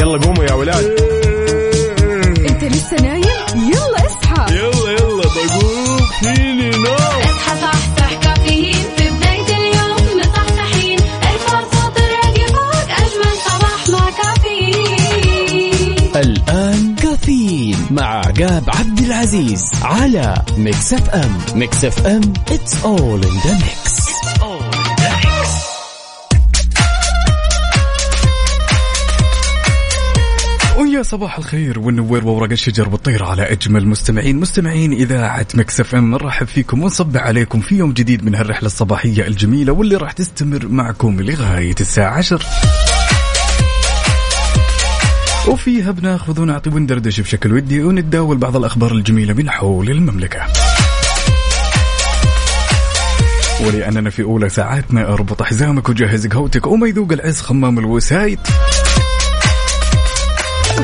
يلا قوموا يا ولاد. انت لسه نايم؟ يلا اصحى، يلا يلا بقوم فيني نوم. اصحى صحصح كافيين في بداية اليوم، مصحصحين ارفع صوت الراديو فوق، اجمل صباح مع كافيين. الان كافيين مع عقاب عبد العزيز على ميكس اف ام. ميكس اف ام it's all in the mix. صباح الخير والنوير وورق الشجر والطير على أجمل مستمعين إذاعة ميكس اف ام. نرحب فيكم ونصب عليكم في يوم جديد من هالرحلة الصباحية الجميلة واللي راح تستمر معكم لغاية الساعة 10، وفيها بناخذ ونعطي وندردش بشكل ودي ونتداول بعض الأخبار الجميلة من حول المملكة. ولأننا في أولى ساعاتنا، اربط حزامك وجهز قهوتك وما يذوق العز خمام الوسايد.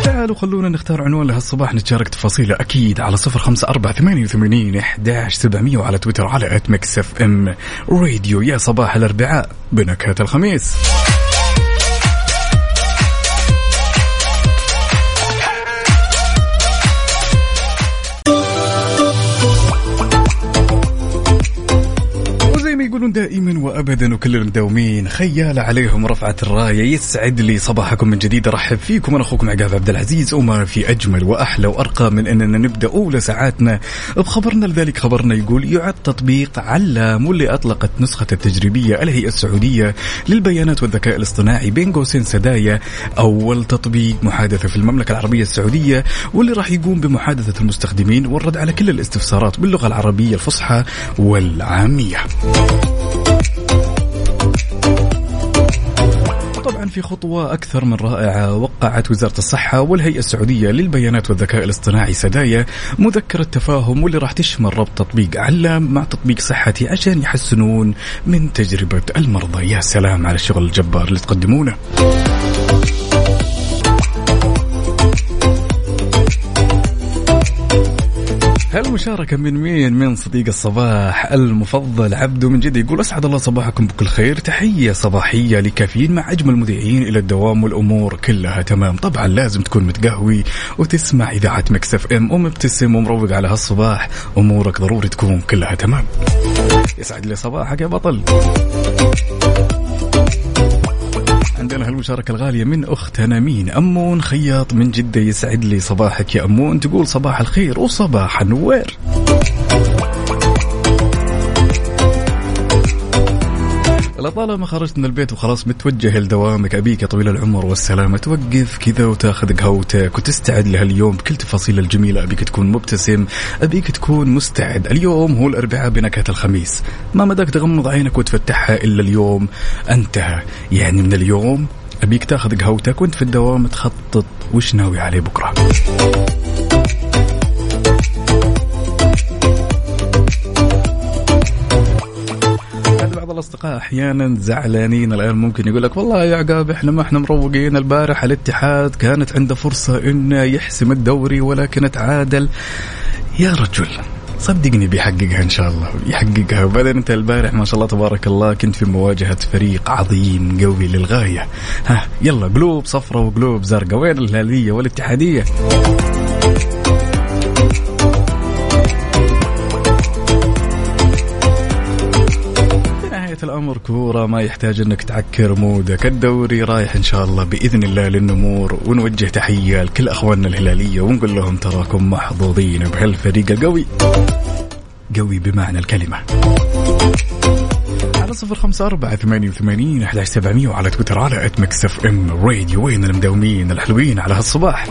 تعالوا خلونا نختار عنوان لهالصباح، نتشارك تفاصيله أكيد على 0548811700 وعلى تويتر على @mixfmradio. يا صباح الأربعاء بنكهة الخميس. دائما وأبدا وكل المداومين خيال عليهم رفعة الراية، يسعد لي صباحكم من جديد. أرحب فيكم، أنا أخوكم عقاب عبد العزيز، وما في أجمل وأحلى وأرقى من أننا نبدأ أولى ساعاتنا بخبرنا. لذلك خبرنا يقول يعد تطبيق علام واللي أطلقت نسخة التجريبية الهيئة السعودية للبيانات والذكاء الاصطناعي بين قوسين سدايا أول تطبيق محادثة في المملكة العربية السعودية، واللي راح يقوم بمحادثة المستخدمين والرد على كل الاستفسارات باللغة العربية الفصحى والعامية. في خطوة أكثر من رائعة وقعت وزارة الصحة والهيئة السعودية للبيانات والذكاء الاصطناعي سدايا مذكرة تفاهم، واللي راح تشمل ربط تطبيق علام مع تطبيق صحتي عشان يحسنون من تجربة المرضى. يا سلام على الشغل الجبار اللي تقدمونه. هالمشاركة من مين؟ من صديق الصباح المفضل عبده من جدة، يقول أسعد الله صباحكم بكل خير، تحية صباحية لكافيين مع أجمل مذيعين إلى الدوام والأمور كلها تمام. طبعا لازم تكون متقهوي وتسمع إذاعة ميكس اف ام ومبتسم ومروق على هالصباح، أمورك ضروري تكون كلها تمام. يسعد لي صباحك يا بطل. عندنا هالمشاركة الغالية من أختنا مين؟ أمون خياط من جدة، يسعد لي صباحك يا أمون، تقول صباح الخير وصباح النوير. لطالما خرجت من البيت وخلاص متوجه لدوامك، أبيك يا طويل العمر والسلامة توقف كذا وتاخذ قهوتك وتستعد لهاليوم بكل تفاصيله الجميلة. أبيك تكون مبتسم، أبيك تكون مستعد. اليوم هو الأربعاء بنكهة الخميس، ما مداك تغمض عينك وتفتحها إلا اليوم انتهى. يعني من اليوم أبيك تاخذ قهوتك وانت في الدوام تخطط وش ناوي عليه بكرة. الأصدقاء أحيانا زعلانين الآن، ممكن يقول لك والله يا عقاب إحنا ما إحنا مروقين، البارح الاتحاد كانت عنده فرصة إنه يحسم الدوري ولكن تعادل. يا رجل صدقني بيحققها إن شاء الله، يحققها. وبعدين أنت البارح ما شاء الله تبارك الله كنت في مواجهة فريق عظيم قوي للغاية، ها يلا قلوب صفرة وقلوب زرقاء، وين الهلالية والاتحادية؟ الأمر كورة، ما يحتاج أنك تعكر مودك، الدوري رايح إن شاء الله بإذن الله للنمور. ونوجه تحية لكل أخواننا الهلالية ونقول لهم تراكم محظوظين بهالفريق القوي، قوي بمعنى الكلمة. على 0548811700 وعلى تويتر على @mixfmradio. وين المداومين الحلوين على هالصباح؟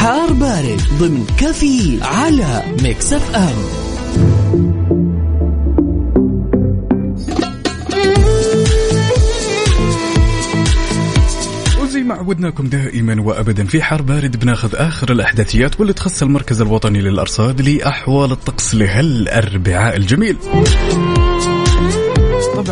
حار بارد ضمن كافي على ميكس اف ام. وزي ما عودناكم دائما وابدا في حار بارد بناخذ اخر الاحداثيات واللي تخص المركز الوطني للارصاد لاحوال الطقس لهالاربعاء الجميل.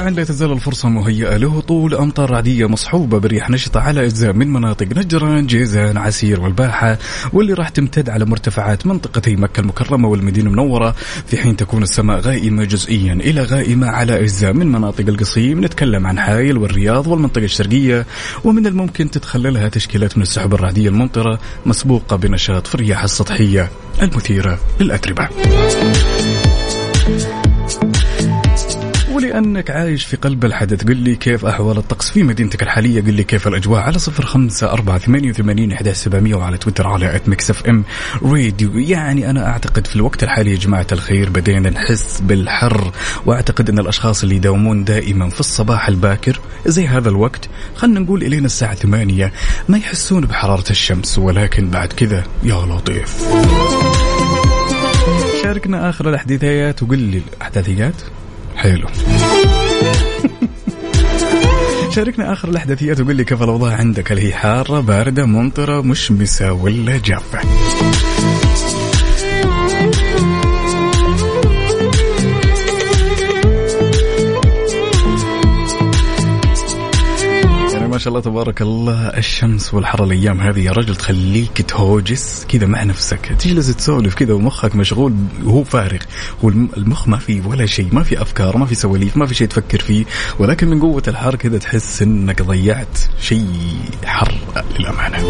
قطاع لا تزال الفرصة مهيئة له طول أمطار رعدية مصحوبة برياح نشطة على أجزاء من مناطق نجران جيزان عسير والباحة، واللي راح تمتد على مرتفعات منطقتي مكة المكرمة والمدينة المنورة، في حين تكون السماء غائمة جزئيا إلى غائمة على أجزاء من مناطق القصيم، نتكلم عن حائل والرياض والمنطقة الشرقية، ومن الممكن تتخللها تشكيلات من السحب الرعدية الممطرة مسبوقة بنشاط في الرياح السطحية المثيرة للأتربة. ولأنك عايش في قلب الحدث، قل لي كيف أحوال الطقس في مدينتك الحالية، قل لي كيف الأجواء على 0548811700 وعلى تويتر على @mixfmradio. يعني أنا أعتقد في الوقت الحالي يا جماعة الخير بدينا نحس بالحر، وأعتقد أن الأشخاص اللي يداومون دائما في الصباح الباكر زي هذا الوقت، خلنا نقول إلينا الساعة 8، ما يحسون بحرارة الشمس، ولكن بعد كذا يا لطيف. شاركنا آخر الأحداثيات وقل لي الأحداثيات حلو. شاركنا آخر الأحداثيات وقل لي كيف الأوضاع عندك، هل هي حارة، باردة، ممطرة، مشمسة ولا جافة؟ ما شاء الله تبارك الله الشمس والحر الأيام هذه يا رجل تخليك تهوجس كذا مع نفسك، تجلس تسولف كذا ومخك مشغول وهو فارغ، والمخ ما فيه ولا شيء، ما في أفكار، ما في سواليف، ما في شيء تفكر فيه، ولكن من قوة الحر كذا تحس إنك ضيعت شيء حر للأمانة.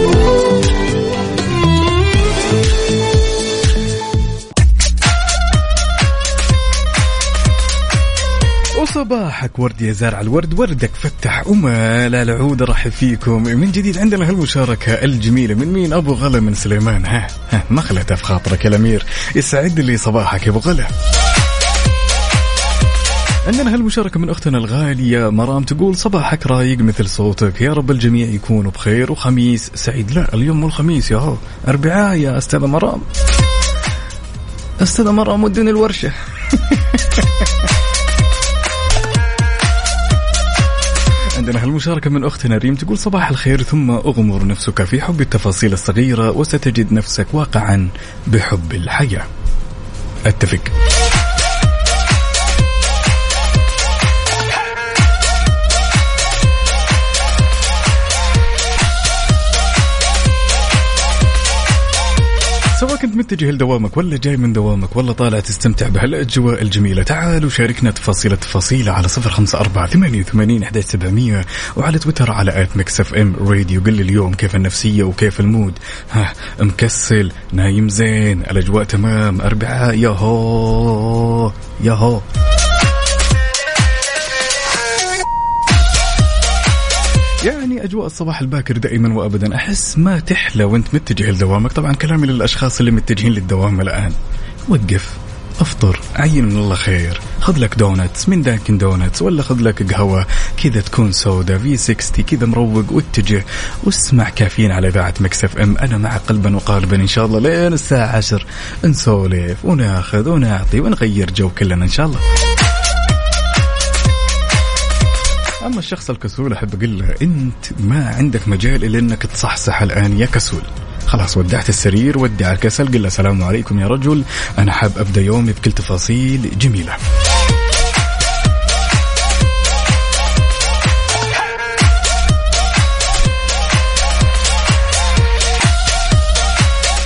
صباحك ورد يا زارع الورد، وردك فتح وما لا العود. رحب فيكم من جديد، عندنا هالمشاركة الجميلة من مين؟ أبو غلا من سليمان. ها ما خلتها في خاطرك يا الأمير، يسعد لي صباحك يا أبو غلا. عندنا هالمشاركة من أختنا الغالية مرام، تقول صباحك رايق مثل صوتك، يا رب الجميع يكونوا بخير وخميس سعيد. لا اليوم مو الخميس يا أربعاء يا أستاذة مرام، أستاذة مرام ودني الورشة. عندنا هالمشاركة من أختنا ريم، تقول صباح الخير، ثم أغمر نفسك في حب التفاصيل الصغيرة وستجد نفسك واقعا بحب الحياة. أتفق. سواء كنت متجه لدوامك ولا جاي من دوامك ولا طالع تستمتع بهالأجواء الجميلة، تعالوا شاركنا تفاصيل على 0548811700 وعلى تويتر على @mixfmradio. قل لي اليوم كيف النفسية وكيف المود، ها مكسل، نايم زين، الأجواء تمام، أربعاء ياهو ياهو. يعني أجواء الصباح الباكر دائما وأبدا أحس ما تحلى وانت متجه لدوامك. طبعا كلامي للأشخاص اللي متجهين للدوام الآن، وقف أفطر، عين من الله خير، خذ لك دوناتس من دانكن دوناتس، ولا خذ لك قهوة كذا تكون سودا V60 كذا مروق، واتجه واسمع كافيين على إذاعة ميكس اف ام. أنا مع قلبا وقالبا إن شاء الله لين الساعة 10 نسولف وناخذ ونعطي ونغير جو كلنا إن شاء الله. أما الشخص الكسول أحب أقول له أنت ما عندك مجال إلا أنك تصحصح الآن يا كسول، خلاص ودعت السرير ودع الكسل، قل له السلام عليكم يا رجل، أنا حاب أبدأ يومي بكل تفاصيل جميلة.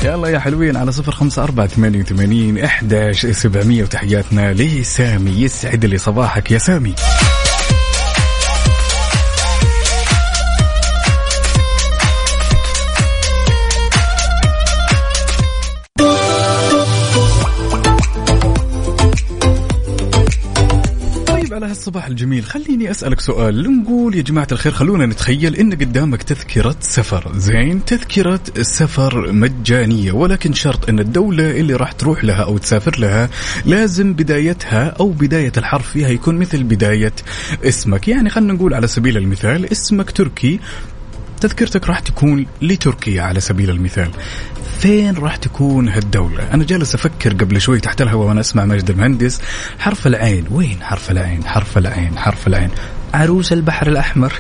يلا يا حلوين على 0548811700 وتحياتنا لي سامي، يسعد لي صباحك يا سامي. صباح الجميل، خليني أسألك سؤال، نقول يا جماعة الخير خلونا نتخيل إن قدامك تذكرة سفر، زين تذكرة سفر مجانية، ولكن شرط إن الدولة اللي راح تروح لها أو تسافر لها لازم بدايتها أو بداية الحرف فيها يكون مثل بداية اسمك. يعني خلنا نقول على سبيل المثال اسمك تركي، تذكرتك راح تكون لتركيا على سبيل المثال، فين راح تكون هالدولة؟ أنا جالس أفكر قبل شوي تحت الهواء وأنا أسمع ماجد المهندس، حرف العين، وين حرف العين؟ حرف العين، حرف العين، عروس البحر الأحمر.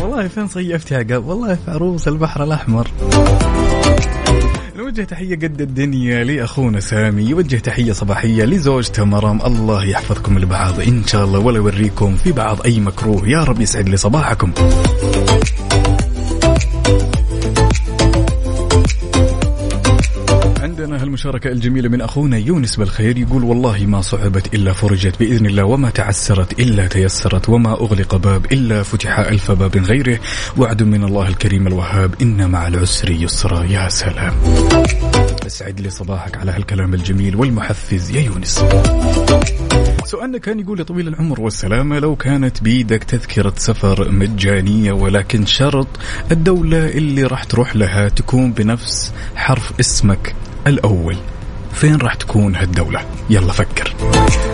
والله فين صيفت يا عقاب؟ والله في عروس البحر الأحمر. نوجه تحية قد الدنيا لأخونا سامي، يوجه تحية صباحية لزوجته مرام، الله يحفظكم لبعض إن شاء الله ولا يوريكم في بعض أي مكروه، يا رب يسعد لي صباحكم. عندنا هالمشاركة الجميلة من أخونا يونس بالخير، يقول والله ما صعبت إلا فرجت بإذن الله، وما تعسرت إلا تيسرت، وما أغلق باب إلا فتح ألف باب غيره، وعد من الله الكريم الوهاب إن مع العسر يسرا. يا سلام، أسعد لي صباحك على هالكلام الجميل والمحفز يا يونس. سؤالنا كان يقول يا طويل العمر والسلامة، لو كانت بيدك تذكرة سفر مجانية ولكن شرط الدولة اللي راح تروح لها تكون بنفس حرف اسمك الأول، فين راح تكون هالدولة؟ يلا فكر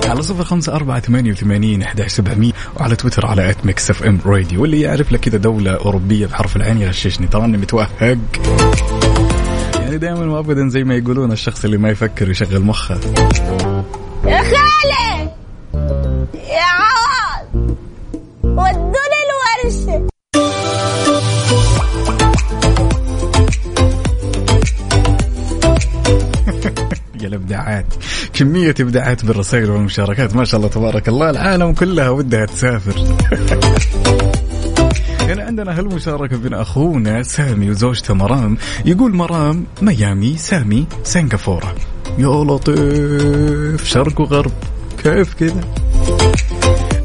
على 0548811700 وعلى تويتر على @mixfmradio، واللي يعرف لك كذا دولة أوروبية بحرف العين يغششني، طبعا متوهق يعني دائما ما أبدا زي ما يقولون الشخص اللي ما يفكر يشغل مخه. يا خالي يا عوض ودوني الورشة. الابداعات، كمية ابداعات بالرسائل والمشاركات، ما شاء الله تبارك الله، العالم كلها ودها تسافر. يعني عندنا هالمشاركة بين أخونا سامي وزوجته مرام، يقول مرام ميامي، سامي سنغافورة. يا لطيف، شرق وغرب كيف كذا.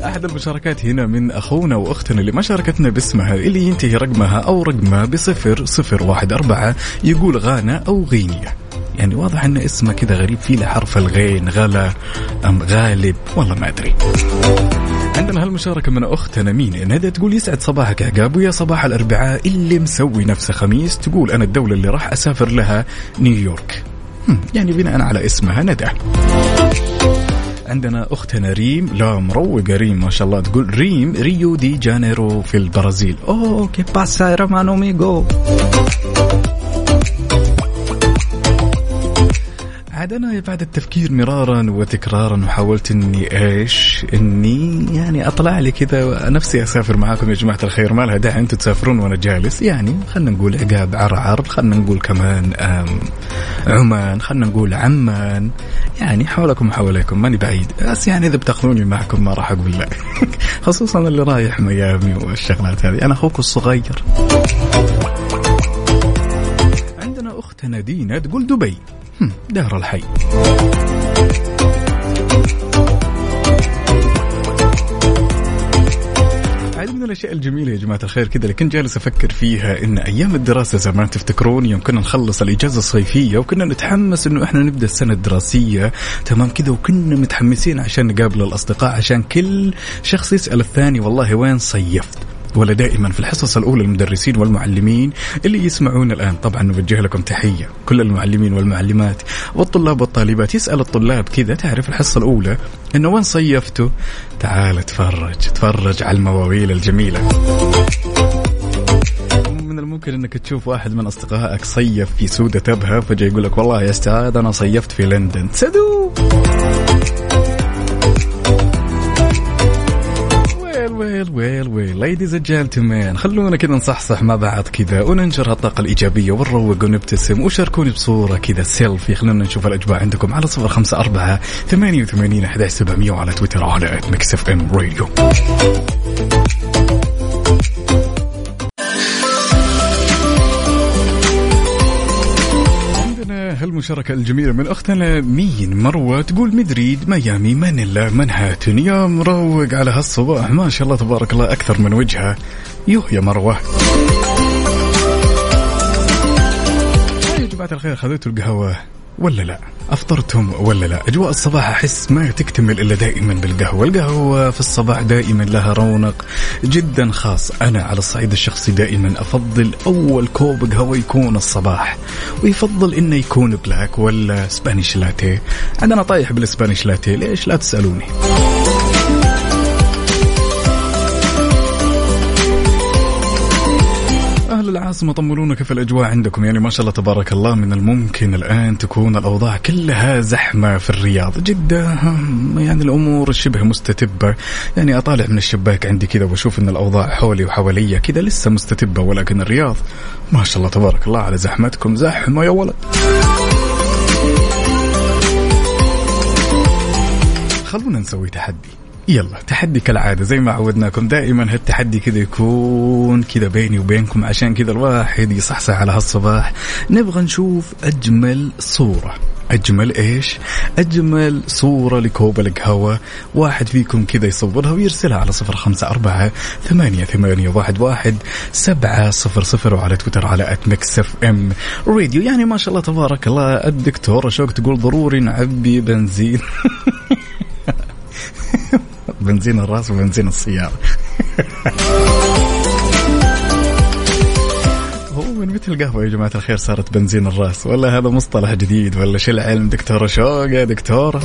أحد المشاركات هنا من أخونا وأختنا اللي ما شاركتنا باسمها، اللي ينتهي رقمها أو رقمها ب0014، يقول غانا أو غينيا. يعني واضح أن اسمه كذا غريب، فيه لحرف الغين، غلا أم غالب، والله ما أدري. عندنا هالمشاركة من أختنا مين ندى، تقول يسعد صباحك عقاب، ويا صباح الأربعاء اللي مسوي نفسه خميس. تقول أنا الدولة اللي راح أسافر لها نيويورك، يعني بناء على اسمها ندى. عندنا أختنا ريم، لا مروقة ريم ما شاء الله، تقول ريم ريو دي جانيرو في البرازيل. أوه كي باسا رمانو ميغو. عادنا بعد التفكير مرارا وتكرارا، وحاولت اني يعني اطلع لي كذا نفسي اسافر معاكم يا جماعه الخير، ما لها داعي انتم تسافرون وانا جالس، يعني خلنا نقول عقاب عرعر، خلنا نقول كمان عمان، خلنا نقول عمان، يعني حولكم وحواليكم ماني بعيد، بس يعني اذا بتاخذوني معكم ما راح اقول لا. خصوصا اللي رايح ميامي والشغلات هذه، انا اخوك الصغير. عندنا اختنا دينا تقول دبي دهر الحي. عاد من الأشياء الجميلة يا جماعة الخير كده اللي كنت جالس أفكر فيها، إن أيام الدراسة زمان تفتكرون يوم كنا نخلص الإجازة الصيفية وكنا نتحمس إنه إحنا نبدأ السنة الدراسية، تمام كده، وكنا متحمسين عشان نقابل الأصدقاء، عشان كل شخص يسأل الثاني والله وين صيفت، ولا دائما في الحصص الأولى المدرسين والمعلمين اللي يسمعون الآن، طبعا نوجه لكم تحية كل المعلمين والمعلمات والطلاب والطالبات، يسأل الطلاب كذا تعرف الحصة الأولى إنه وين صيفتوا، تعال تفرج على المواويل الجميلة. من الممكن إنك تشوف واحد من أصدقائك صيف في سودة تبها، فجأة يقول لك والله يا استاذ أنا صيفت في لندن، سدو ويل ladies and gentlemen، خلونا كذا نصحصح مع بعض كذا وننشر هالطاقة الإيجابية ونروق ونبتسم، وشاركوني بصورة كذا سيلفي، خلونا نشوف الأجواء عندكم على 0548811700 وعلى تويتر على @mixfmradio. هالمشاركة الجميلة من أختنا مين مروة، تقول مدريد ميامي مانيلا مانهاتن. يا مروق على هالصباح، ما شاء الله تبارك الله، أكثر من وجهة يا مروة. يا جماعة الخير، خذيتوا القهوة ولا لا؟ أفطرتم ولا لا؟ أجواء الصباح أحس ما تكتمل إلا دائما بالقهوة، القهوة في الصباح دائما لها رونق جدا خاص. أنا على الصعيد الشخصي دائما أفضل أول كوب قهوة يكون الصباح، ويفضل إنه يكون بلاك ولا سبانيش لاتيه، عندنا طايح بالسبانيش لاتيه، ليش لا تسألوني. العاصمة طمنونا كيف الأجواء عندكم, يعني ما شاء الله تبارك الله. من الممكن الآن تكون الأوضاع كلها زحمة في الرياض, جدة يعني الأمور شبه مستتبة, يعني أطالع من الشباك عندي كذا وأشوف إن الأوضاع حولي وحواليا كذا لسه مستتبة, ولكن الرياض ما شاء الله تبارك الله على زحمتكم, زحمة يا ولد. خلونا نسوي تحدي, يلا تحدي كالعادة زي ما عودناكم دائما, هالتحدي كذا يكون كذا بيني وبينكم عشان كذا الواحد يصحصح على هالصباح. نبغى نشوف أجمل صورة, أجمل إيش؟ أجمل صورة لكوب القهوة, واحد فيكم كذا يصورها ويرسلها على 0548811700 وعلى تويتر على @mixfmradio. يعني ما شاء الله تبارك الله الدكتورة شوك تقول ضروري نعبي بنزين بنزين الراس وبنزين السيارة. هو من متى القهوة يا جماعة الخير صارت بنزين الراس؟ ولا هذا مصطلح جديد ولا شو العلم دكتورة شوقة دكتورة؟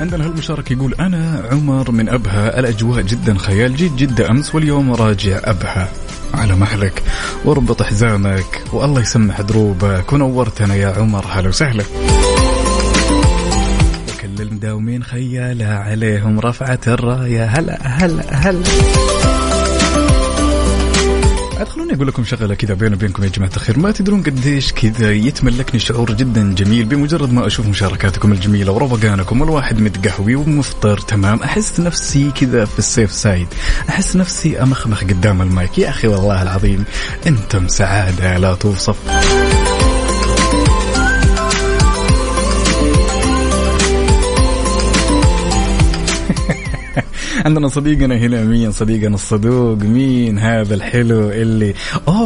عندنا هالمشارك يقول أنا عمر من أبها, الأجواء جدا خيال, جد جدة أمس واليوم راجع أبها. على مهلك واربط حزامك والله يسمح دروبك ونورتنا يا عمر, هلا وسهلا. وكل المداومين خيالها عليهم رفعة الراية, هلا هلا هلا. ادخلوني اقول لكم شغله كذا بيني وبينكم يا جماعه الخير, ما تدرون قديش كذا يتملكني شعور جدا جميل بمجرد ما اشوف مشاركاتكم الجميله وروقانكم والواحد متقهوي ومفطر تمام, احس نفسي كذا في السيف سايد, احس نفسي امخمخ قدام المايك. يا اخي والله العظيم انتم سعاده لا توصف. عندنا صديقنا هنا, مين صديقنا الصدوق, مين هذا الحلو اللي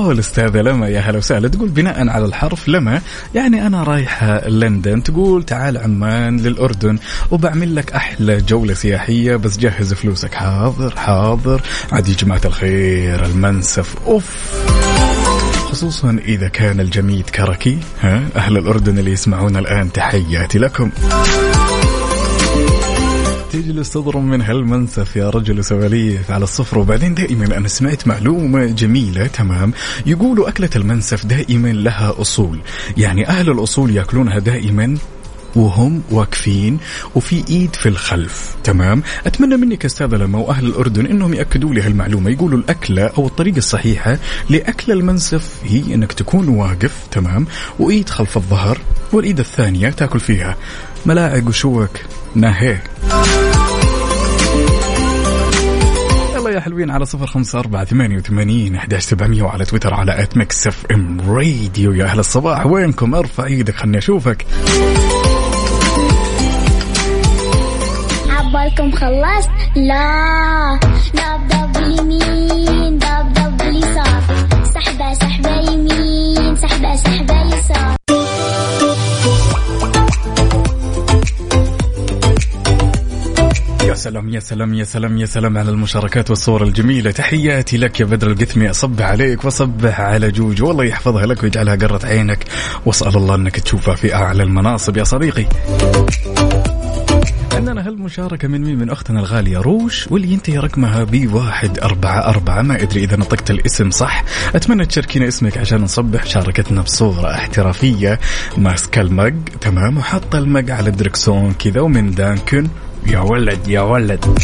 الأستاذة لما, يا هلا وسهلا. تقول بناء على الحرف لما يعني أنا رايحة لندن, تقول تعال عمان للأردن وبعمل لك أحلى جولة سياحية, بس جهز فلوسك. حاضر حاضر عادي جماعة الخير, المنسف أوف, خصوصا إذا كان الجميد كركي. ها أهل الأردن اللي يسمعون الآن تحياتي لكم, تجلس تضرم من هالمنسف يا رجل سواليف على الصفر. وبعدين دائما أنا سمعت معلومة جميلة تمام, يقولوا أكلة المنسف دائما لها أصول, يعني أهل الأصول يأكلونها دائما وهم واقفين وفي إيد في الخلف تمام. أتمنى منك أستاذة لما وأهل الأردن إنهم يأكدوا لي هالمعلومة, يقولوا الأكلة أو الطريقة الصحيحة لأكل المنسف هي إنك تكون واقف تمام وإيد خلف الظهر والإيد الثانية تأكل فيها ملاعق وشوك ناهي. يا حلوين على 0548811700 وعلى تويتر على @mixfmradio. يا أهل الصباح وينكم؟ ارفع ايدك خلني أشوفك. عبالكم خلصت؟ لا ضب يمين ضب يسار, سحبة سحبة يمين سحبة سحبة يسار. يا سلام يا سلام يا سلام يا سلام على المشاركات والصور الجميلة, تحياتي لك يا بدر القثمي, أصبح عليك وصبح على جوج, والله يحفظها لك ويجعلها قرة عينك, وأسأل الله أنك تشوفها في أعلى المناصب يا صديقي. عندنا هالمشاركة من مين؟ من أختنا الغالية روش واللي ينتهي رقمها ب144, ما أدري إذا نطقت الاسم صح, أتمنى تشاركينا اسمك عشان نصبح شاركتنا بصورة احترافية ماسكة المج تمام وحاطة المج على الدركسون كذا ومن دانكن. يا ولد يا ولد.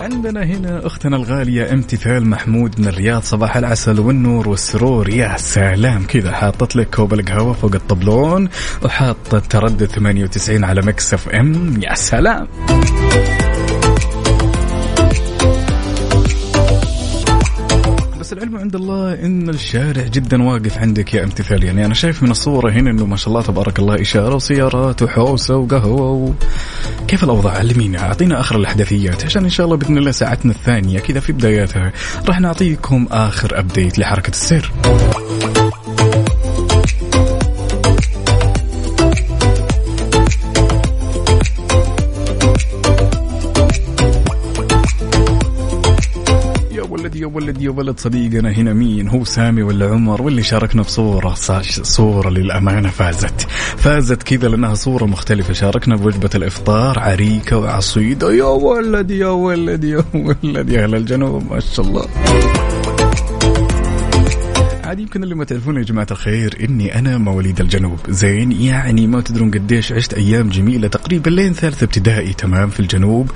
عندنا هنا أختنا الغالية امتثال محمود من الرياض, صباح العسل والنور والسرور, يا سلام كذا حاطت لك كوب القهوة فوق الطبلون وحاطة تردد 98 على ميكس اف ام, يا سلام. بس العلم عند الله إن الشارع جدا واقف عندك يا امتثال, يعني أنا شايف من الصورة هنا إنه ما شاء الله تبارك الله إشارة وسيارات وحوسة وقهوة كيف الأوضاع؟ علمينا, أعطينا آخر الأحداثيات عشان إن شاء الله بإذن الله ساعتنا الثانية كذا في بداياتها راح نعطيكم آخر أبديت لحركة السير. يا ولدي يا ولدي يا ولد صديقنا هنا مين هو سامي ولا عمر واللي شاركنا بصورة صورة للأمانة فازت كذا لأنها صورة مختلفة. شاركنا بوجبة الإفطار عريكة وعصيدة. يا ولد يا ولد يا ولد يا أهل الجنوب ما شاء الله. عادي يمكن اللي ما تعرفون يا جماعة الخير إني أنا مواليد الجنوب زين يعني ما تدرون قديش عشت أيام جميلة تقريبا لين ثالثة ابتدائي تمام في الجنوب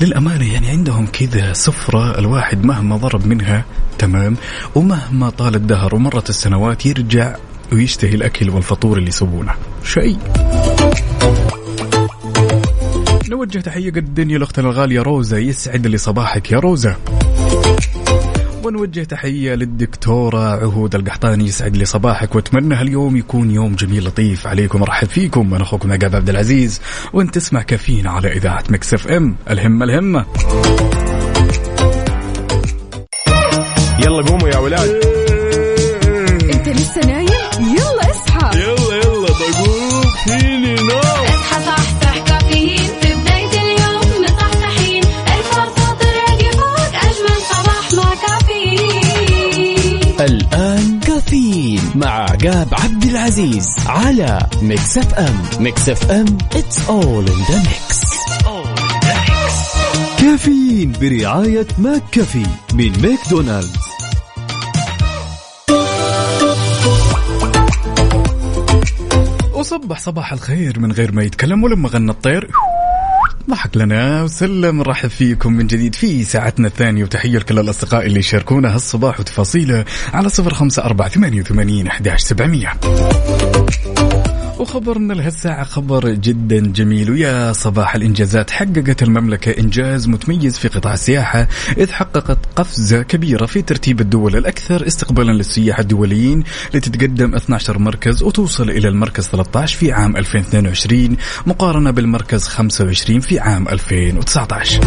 للأمانة. يعني عندهم كذا سفرة الواحد مهما ضرب منها تمام ومهما طال الدهر ومرت السنوات يرجع ويشتهي الأكل والفطور اللي يسوونه شيء. نوجه تحية قد دنيا لأختنا الغالية روزة يسعد لي صباحك يا روزة. ونوجه تحية للدكتورة عهود القحطاني يسعد لي صباحك واتمنى هاليوم يكون يوم جميل لطيف عليكم. ارحب فيكم انا اخوكم نجاب عبد العزيز وانت تسمع كافيين على اذاعة ميكس اف ام. الهمة يلا قوموا يا ولاد. انت لسه نايم يلا اصحى يلا طقوم فيني نوم اصحى صحصح كافيين الآن كافيين مع عقاب عبد العزيز على ميكس اف ام. ميكس اف ام it's all in the mix. كافيين برعاية ماك كافي من ماكدونالدز. وصبح صباح الخير من غير ما يتكلم ولما غنى الطير ضحك لنا وسلم. رحب فيكم من جديد في ساعتنا الثانية وتحية لكل الأصدقاء اللي شاركونا هالصباح وتفاصيله على 0548811700. وخبرنا لهالساعة خبر جدا جميل ويا صباح الإنجازات. حققت المملكة إنجاز متميز في قطاع السياحة إذ حققت قفزة كبيرة في ترتيب الدول الأكثر استقبالا للسياح الدوليين لتتقدم 12 مركز وتوصل إلى المركز 13 في عام 2022 مقارنة بالمركز 25 في عام 2019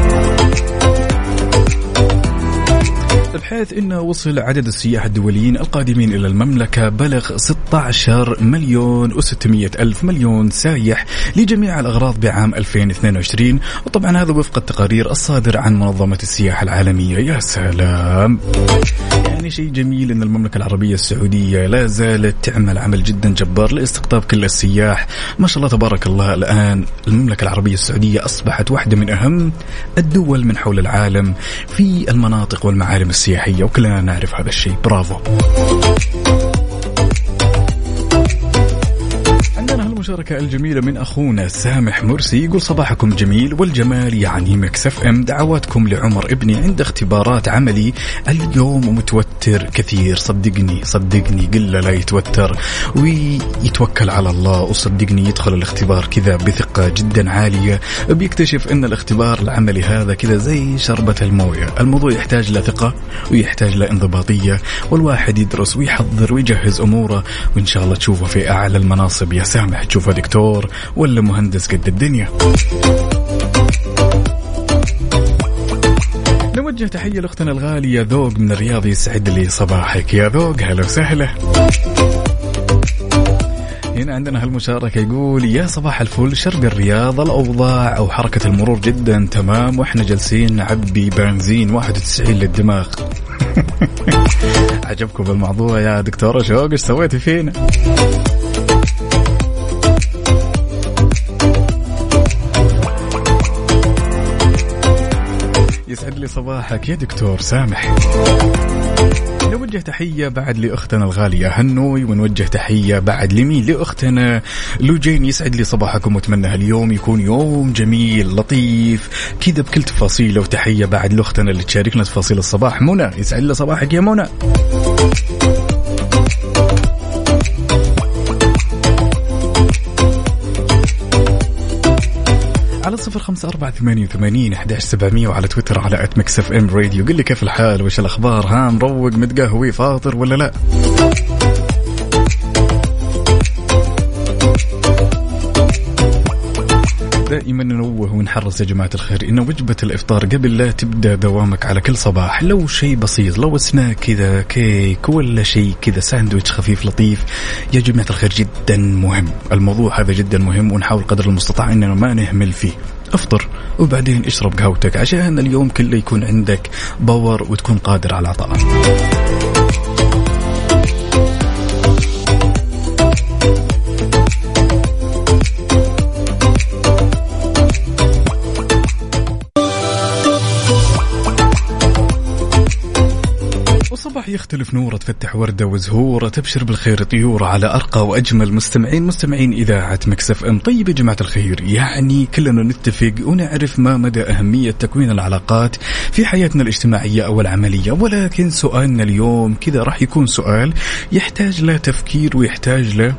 بحيث إنه وصل عدد السياح الدوليين القادمين إلى المملكة بلغ 16 مليون و600 ألف مليون سائح لجميع الأغراض بعام 2022 وطبعا هذا وفق التقارير الصادر عن منظمة السياحة العالمية. يا سلام يعني شيء جميل إن المملكة العربية السعودية لا زالت تعمل عمل جدا جبار لاستقطاب كل السياح ما شاء الله تبارك الله. الآن المملكة العربية السعودية أصبحت واحدة من أهم الدول من حول العالم في المناطق والمعالم السياحية وكلنا نعرف هذا الشيء. برافو. عندنا هالمشاركة الجميلة من أخونا سامح مرسي يقول صباحكم جميل والجمال يعني ميكس اف ام. دعواتكم لعمر ابني عند اختبارات عملي اليوم ومتوتر كثير صدقني قل لا يتوتر ويتوكل على الله وصدقني يدخل الاختبار كذا بثقة جدا عالية. بيكتشف أن الاختبار العملي هذا كذا زي شربة الموية الموضوع يحتاج لثقة ويحتاج لانضباطية والواحد يدرس ويحضر ويجهز أموره وإن شاء الله تشوفه في أعلى المناصب يا سامح تشوفه دكتور ولا مهندس قد الدنيا. نوجه تحية لأختنا الغالية ذوق من الرياض يسعد لي صباحك يا ذوق هلا وسهلا. هنا عندنا هالمشاركة يقول يا صباح الفل شرق الرياض الأوضاع أو حركة المرور جدا تمام وإحنا جالسين نعبي بنزين 91 للدماغ. عجبكم بالموضوع يا دكتورة شوق ايش سويتي فينا. يسعد لي صباحك يا دكتور سامح. نوجه تحية بعد لأختنا الغالية هنوي ونوجه تحية بعد لمين لأختنا لوجين يسعد لي صباحكم واتمنى هاليوم يكون يوم جميل لطيف كذا بكل تفاصيله. وتحية بعد لأختنا اللي تشاركنا تفاصيل الصباح منى يسعد لي صباحك يا منى. على 0548811700 وعلى تويتر على @mixfmradio قل لي كيف الحال وش الأخبار ها مروق متقهوي فاطر ولا لا. دائما ننوه ونحرص يا جماعة الخير إن وجبة الإفطار قبل لا تبدأ دوامك على كل صباح لو شيء بسيط لو سناك كذا كيك ولا شيء كذا ساندويتش خفيف لطيف يا جماعة الخير جدا مهم. الموضوع هذا جدا مهم ونحاول قدر المستطاع إننا ما نهمل فيه افطر وبعدين اشرب قهوتك عشان اليوم كله يكون عندك باور وتكون قادر على العطاء. يختلف نوره، تفتح ورده وزهوره، تبشر بالخير طيوره على ارقى واجمل مستمعين اذاعه مكس اف ام. طيب يا جماعه الخير، يعني كلنا نتفق ونعرف ما مدى اهميه تكوين العلاقات في حياتنا الاجتماعيه او العمليه، ولكن سؤالنا اليوم كذا راح يكون سؤال يحتاج له تفكير ويحتاج له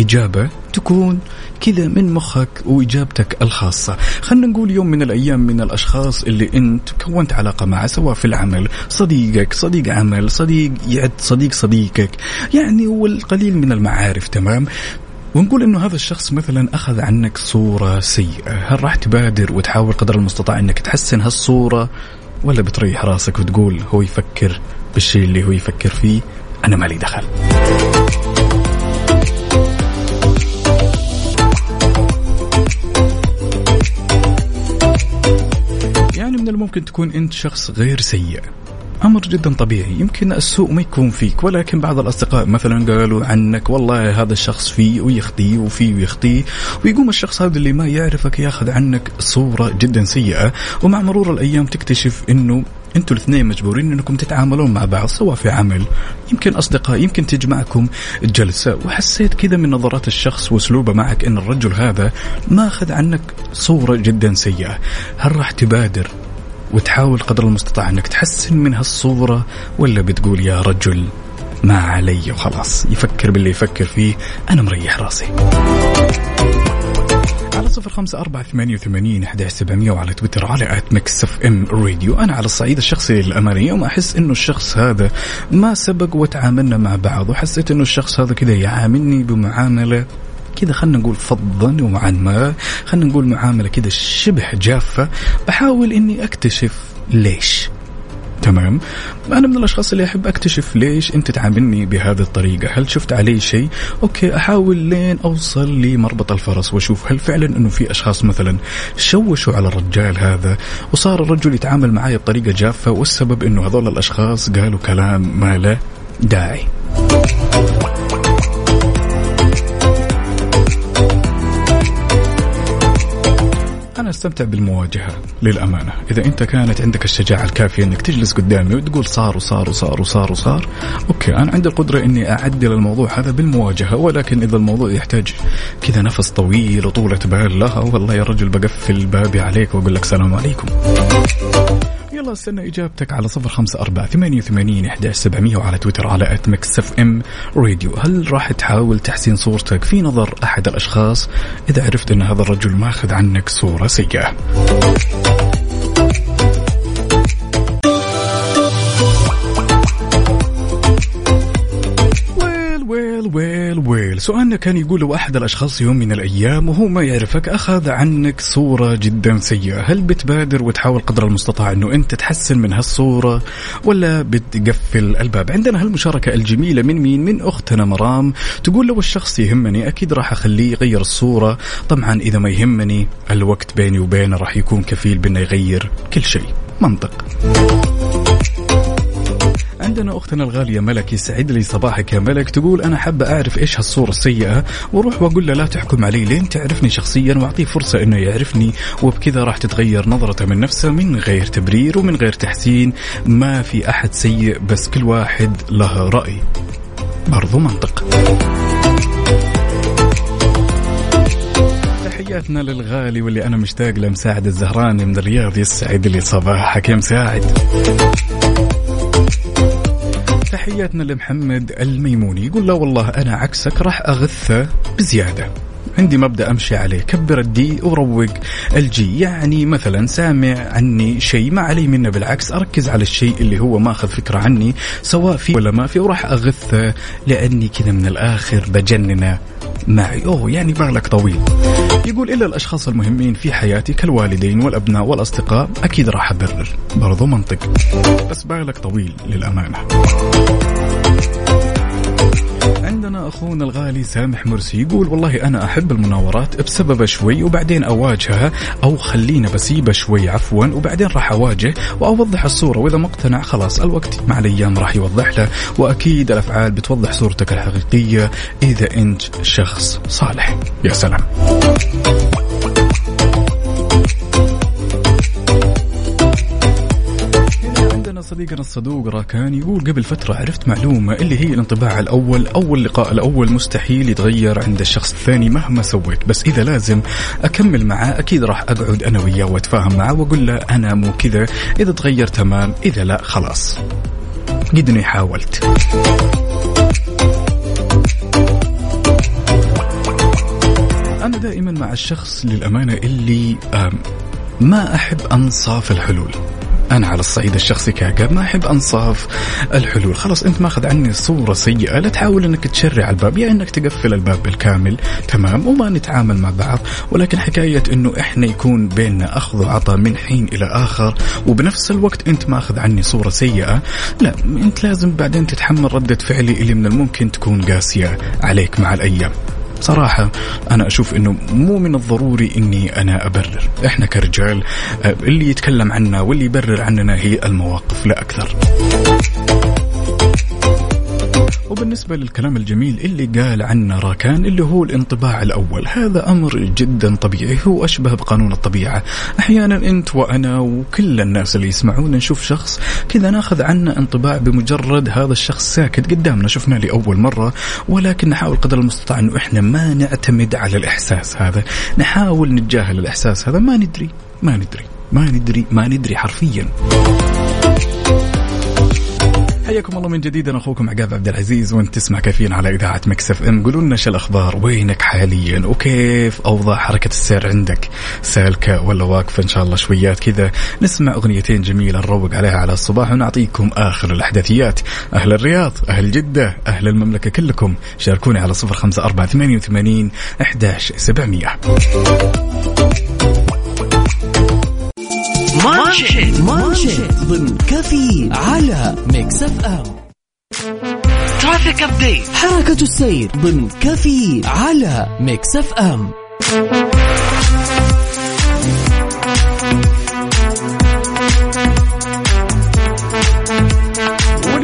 إجابة تكون كذا من مخك وإجابتك الخاصة. خلنا نقول يوم من الأيام من الأشخاص اللي أنت كونت علاقة معه، سواء في العمل صديقك، صديق عمل، صديق يعد، صديق صديقك، يعني والقليل من المعارف، تمام، ونقول إنه هذا الشخص مثلا أخذ عنك صورة سيئة. هل راح تبادر وتحاول قدر المستطاع إنك تحسن هالصورة، ولا بتريح راسك وتقول هو يفكر بالشيء اللي هو يفكر فيه، أنا مالي دخل؟ من الممكن تكون أنت شخص غير سيء، أمر جدا طبيعي، يمكن السوء ما يكون فيك، ولكن بعض الأصدقاء مثلا قالوا عنك والله هذا الشخص فيه ويخطي وفيه ويخطي، ويقوم الشخص هذا اللي ما يعرفك ياخذ عنك صورة جدا سيئة، ومع مرور الأيام تكتشف أنه أنتوا الاثنين مجبورين أنكم تتعاملون مع بعض، سواء في عمل، يمكن أصدقاء، يمكن تجمعكم الجلسة. وحسيت كذا من نظرات الشخص وأسلوبه معك أن الرجل هذا ما أخذ عنك صورة جدا سيئة. هل راح تبادر وتحاول قدر المستطاع أنك تحسن من هالصورة، ولا بتقول يا رجل ما علي وخلاص، يفكر باللي يفكر فيه، أنا مريح راسي؟ على 0548811700 وعلى تويتر على @mixfmradio. أنا على الصعيد الشخصي الأماني يوم أحس إنه الشخص هذا ما سبق وتعاملنا مع بعض، وحسيت إنه الشخص هذا كذا يعاملني بمعاملة كذا، خلنا نقول فضلا ومعا ما، خلنا نقول معاملة كذا شبه جافة، بحاول إني أكتشف ليش. تمام، أنا من الأشخاص اللي أحب أكتشف ليش أنت تعاملني بهذه الطريقة، هل شفت عليه شيء؟ أوكي، أحاول لين أوصل لمربط الفرس وأشوف هل فعلا أنه في أشخاص مثلا شوشوا على الرجال هذا وصار الرجل يتعامل معايا بطريقة جافة، والسبب أنه هذول الأشخاص قالوا كلام ما له داعي. أنا استمتع بالمواجهة للأمانة، إذا أنت كانت عندك الشجاعة الكافية أنك تجلس قدامي وتقول صار وصار وصار وصار وصار، أوكي، أنا عندي القدرة أني أعدل الموضوع هذا بالمواجهة، ولكن إذا الموضوع يحتاج كذا نفس طويل وطولة بال، لها والله يا رجل بقفل بابي عليك وأقول لك سلام عليكم. يلا استنى إجابتك على 0548811700 وعلى تويتر على @mixfmradio. هل راح تحاول تحسين صورتك في نظر أحد الأشخاص إذا عرفت أن هذا الرجل ما أخذ عنك صورة سيئة؟ سؤالنا كان يقول لو أحد الأشخاص يوم من الأيام وهو ما يعرفك أخذ عنك صورة جدا سيئة، هل بتبادر وتحاول قدر المستطاع أنه أنت تحسن من هالصورة، ولا بتقفل الباب؟ عندنا هالمشاركة الجميلة من مين؟ من أختنا مرام، تقول لو الشخص يهمني أكيد راح أخليه يغير الصورة، طبعا إذا ما يهمني الوقت بيني وبينه راح يكون كفيل بأنه يغير كل شيء، منطق. عندنا أختنا الغالية ملك، يسعد لي صباحك يا ملك، تقول أنا حابة أعرف إيش هالصورة السيئة، وروح وأقول له لا تحكم علي لين تعرفني شخصيا، وأعطيه فرصة إنه يعرفني، وبكذا راح تتغير نظرته من نفسه من غير تبرير ومن غير تحسين. ما في أحد سيء، بس كل واحد له رأي، برضو منطق. تحياتنا للغالي واللي أنا مشتاق له، مساعد الزهراني من الرياض، يسعد لي صباحك يا مساعد. تحياتنا لمحمد الميموني، يقول لا والله أنا عكسك، راح أغثه بزيادة، عندي مبدأ أمشي عليه، كبر الدي وروق الجي، يعني مثلا سامع عني شيء ما علي منه، بالعكس أركز على الشيء اللي هو ما أخذ فكرة عني سواء فيه ولا ما فيه، وراح أغثه لأني كذا من الآخر بجننه معي. أوه، يعني بالك طويل. يقول إلا الأشخاص المهمين في حياتي كالوالدين والأبناء والأصدقاء أكيد راح أبرر، برضو منطق، بس بالك طويل للأمانة. عندنا أخونا الغالي سامح مرسي يقول والله أنا أحب المناورات بسبب شوي وبعدين أواجهها أو خلينا بسيبه شوي عفوا وبعدين راح أواجه وأوضح الصورة وإذا مقتنع خلاص الوقت مع الأيام راح يوضح له وأكيد الأفعال بتوضح صورتك الحقيقية إذا أنت شخص صالح. يا سلام. صديقنا الصدوق راكان يقول قبل فترة عرفت معلومة اللي هي الانطباع الأول أول لقاء الأول مستحيل يتغير عند الشخص الثاني مهما سويت، بس إذا لازم أكمل معاه أكيد راح أقعد أنا وياه وأتفاهم معاه وأقول له أنا مو كذا، إذا تغير تمام، إذا لا خلاص قد إني حاولت. أنا دائما مع الشخص للأمانة اللي ما أحب أنصاف الحلول، أنا على الصعيد الشخصي كعقاب ما أحب أنصاف الحلول، خلاص أنت ماخذ عني صورة سيئة لا تحاول أنك تشرع الباب، يعني أنك تقفل الباب بالكامل تمام وما نتعامل مع بعض، ولكن حكاية أنه إحنا يكون بيننا أخذ وعطاء من حين إلى آخر وبنفس الوقت أنت ماخذ عني صورة سيئة، لا أنت لازم بعدين تتحمل ردة فعلي اللي من الممكن تكون قاسية عليك مع الأيام. صراحة أنا أشوف أنه مو من الضروري أني أنا أبرر، إحنا كرجال اللي يتكلم عنا واللي يبرر عننا هي المواقف لا أكثر. وبالنسبة للكلام الجميل اللي قال عنا راكان اللي هو الانطباع الأول، هذا أمر جدا طبيعي هو أشبه بقانون الطبيعة، أحيانا أنت وأنا وكل الناس اللي يسمعون نشوف شخص كذا ناخذ عنه انطباع بمجرد هذا الشخص ساكت قدامنا شفنا لأول مرة، ولكن نحاول قدر المستطاع أنه إحنا ما نعتمد على الإحساس هذا، نحاول نتجاهل الإحساس هذا، ما ندري حرفيا. حياكم الله من جديد، أنا أخوكم عقاب عبد العزيز وأنت تسمع كافيين على إذاعة ميكس اف ام. قولوا لنا شو الأخبار، وينك حاليا وكيف أوضاع حركة السير عندك، سالكة ولا واقفة؟ إن شاء الله شويات كذا نسمع أغنيتين جميلة نروق عليها على الصباح ونعطيكم آخر الأحداثيات. أهل الرياض، أهل جدة، أهل المملكة كلكم شاركوني على 0548811700. مانشيت ضمن كافي على ميكس اف ام. ترافيك ابديت، حركة السير ضمن كافي على ميكس اف ام.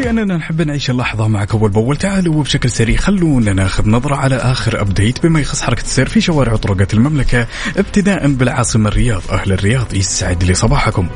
لأننا نحب نعيش اللحظة معك أول بأول، تعالوا وبشكل سريع خلونا ناخذ نظرة على آخر أبديت بما يخص حركة السير في شوارع وطرقات المملكة، ابتداء بالعاصمة الرياض. أهل الرياض يسعد لي صباحكم.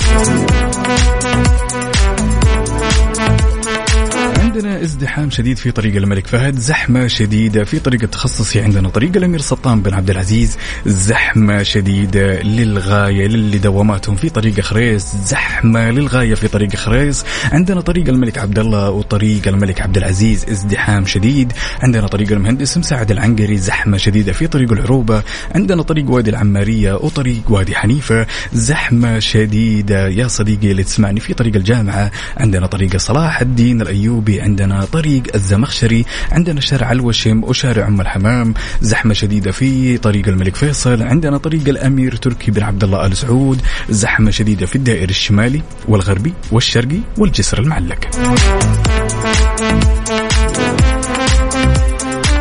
عندنا ازدحام شديد في طريق الملك فهد، زحمة شديدة في طريق التخصصي، عندنا طريق الأمير سلطان بن عبد العزيز زحمة شديدة للغاية للي دواماتهم في طريق خريص، زحمة للغاية في طريق خريص، عندنا طريق الملك عبد الله وطريق الملك عبد العزيز ازدحام شديد، عندنا طريق المهندس مساعد العنقري زحمة شديدة في طريق العروبة، عندنا طريق وادي العمارية وطريق وادي حنيفة زحمة شديدة يا صديقي اللي تسمعني في طريق الجامعة، عندنا طريق صلاح الدين الأيوبي، عندنا طريق الزمخشري، عندنا شارع الوشم وشارع أم الحمام زحمة شديدة في طريق الملك فيصل، عندنا طريق الأمير تركي بن عبد الله آل سعود زحمة شديدة في الدائري الشمالي والغربي والشرقي والجسر المعلق.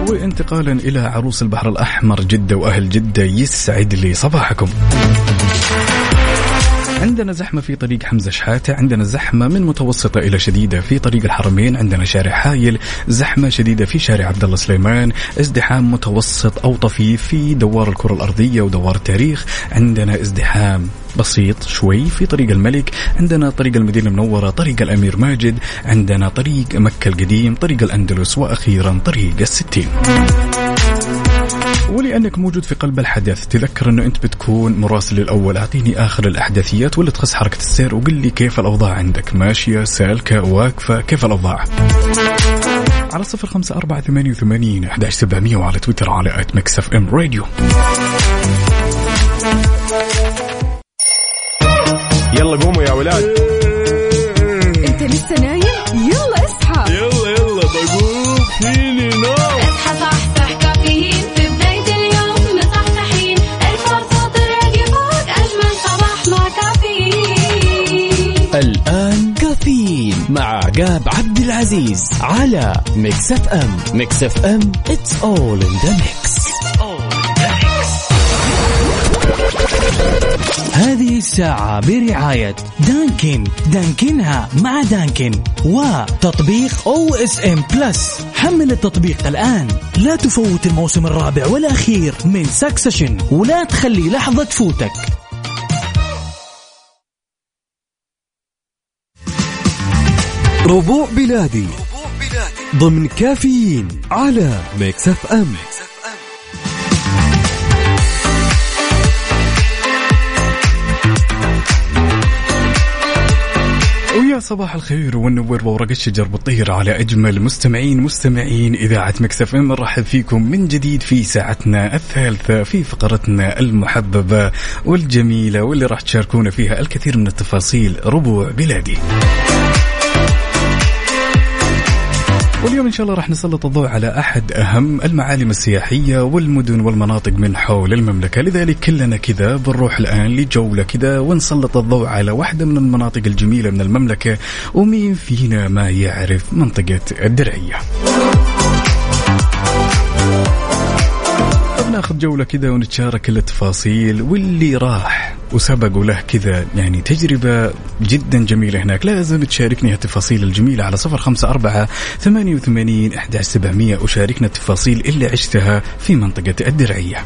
وانتقالا إلى عروس البحر الأحمر جدة وأهل جدة يسعد لي صباحكم. عندنا زحمة في طريق حمزة شحاتة، عندنا زحمة من متوسطة إلى شديدة في طريق الحرمين، عندنا شارع حايل زحمة شديدة في شارع عبد الله سليمان، ازدحام متوسط أو طفيف في دوار الكرة الأرضية ودوار التاريخ، عندنا ازدحام بسيط شوي في طريق الملك، عندنا طريق المدينة المنورة، طريق الأمير ماجد، عندنا طريق مكة القديم، طريق الأندلس، وأخيرا طريق الستين. ولأنك موجود في قلب الحدث تذكر أنه أنت بتكون مراسل الأول، أعطيني آخر الأحداثيات واللي تخص حركة السير وقل لي كيف الأوضاع عندك، ماشية سالكة واقفة كيف الأوضاع، على 0548811700 وعلى تويتر على @mixfmradio. يلا قوموا يا ولاد. أنت لسه نايم؟ يلا اصحى، يلا بقوم فيني نوم، اصحى صحصح كافيين في بداية اليوم مصحصحين، ارفع صوت الراديو فوق أجمل صباح مع كافيين. الآن كافيين مع عقاب عبد العزيز على ميكس اف ام. ميكس اف ام it's all in the mix. هذه الساعة برعاية دانكن، دانكنها مع دانكن، وتطبيق OSN Plus. حمل التطبيق الآن، لا تفوت الموسم الرابع والأخير من سكسشن، ولا تخلي لحظة تفوتك. ربوع بلادي ضمن كافيين على ميكس اف ام. ويا صباح الخير والنور وورق الشجر بطير على أجمل مستمعين إذاعة ميكس اف ام. نرحب فيكم من جديد في ساعتنا الثالثة في فقرتنا المحببة والجميلة واللي راح تشاركونا فيها الكثير من التفاصيل. ربوع بلادي، واليوم إن شاء الله راح نسلط الضوء على أحد أهم المعالم السياحية والمدن والمناطق من حول المملكة. لذلك كلنا كذا بنروح الآن لجولة كذا ونسلط الضوء على واحدة من المناطق الجميلة من المملكة، ومين فينا ما يعرف منطقة الدرعية. ناخذ جولة كذا ونتشارك التفاصيل واللي راح وسبق وله كذا يعني تجربة جدا جميلة هناك. لازم تشاركني هالتفاصيل الجميلة على 054-88-11700، وشاركنا التفاصيل اللي عشتها في منطقة الدرعية.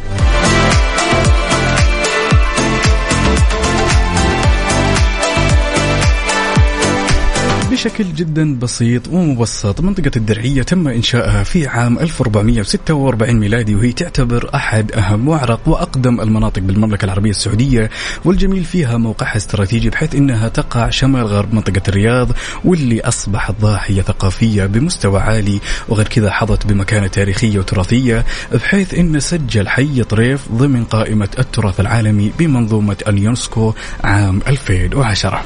بشكل جدا بسيط ومبسط، منطقة الدرعية تم إنشائها في عام 1446 ميلادي، وهي تعتبر أحد أهم وأعرق وأقدم المناطق بالمملكة العربية السعودية. والجميل فيها موقعها استراتيجي، بحيث إنها تقع شمال غرب منطقة الرياض، واللي أصبحت ضاحية ثقافية بمستوى عالي. وغير كذا حظت بمكانة تاريخية وتراثية، بحيث إن سجل حي طريف ضمن قائمة التراث العالمي بمنظومة اليونسكو عام 2010.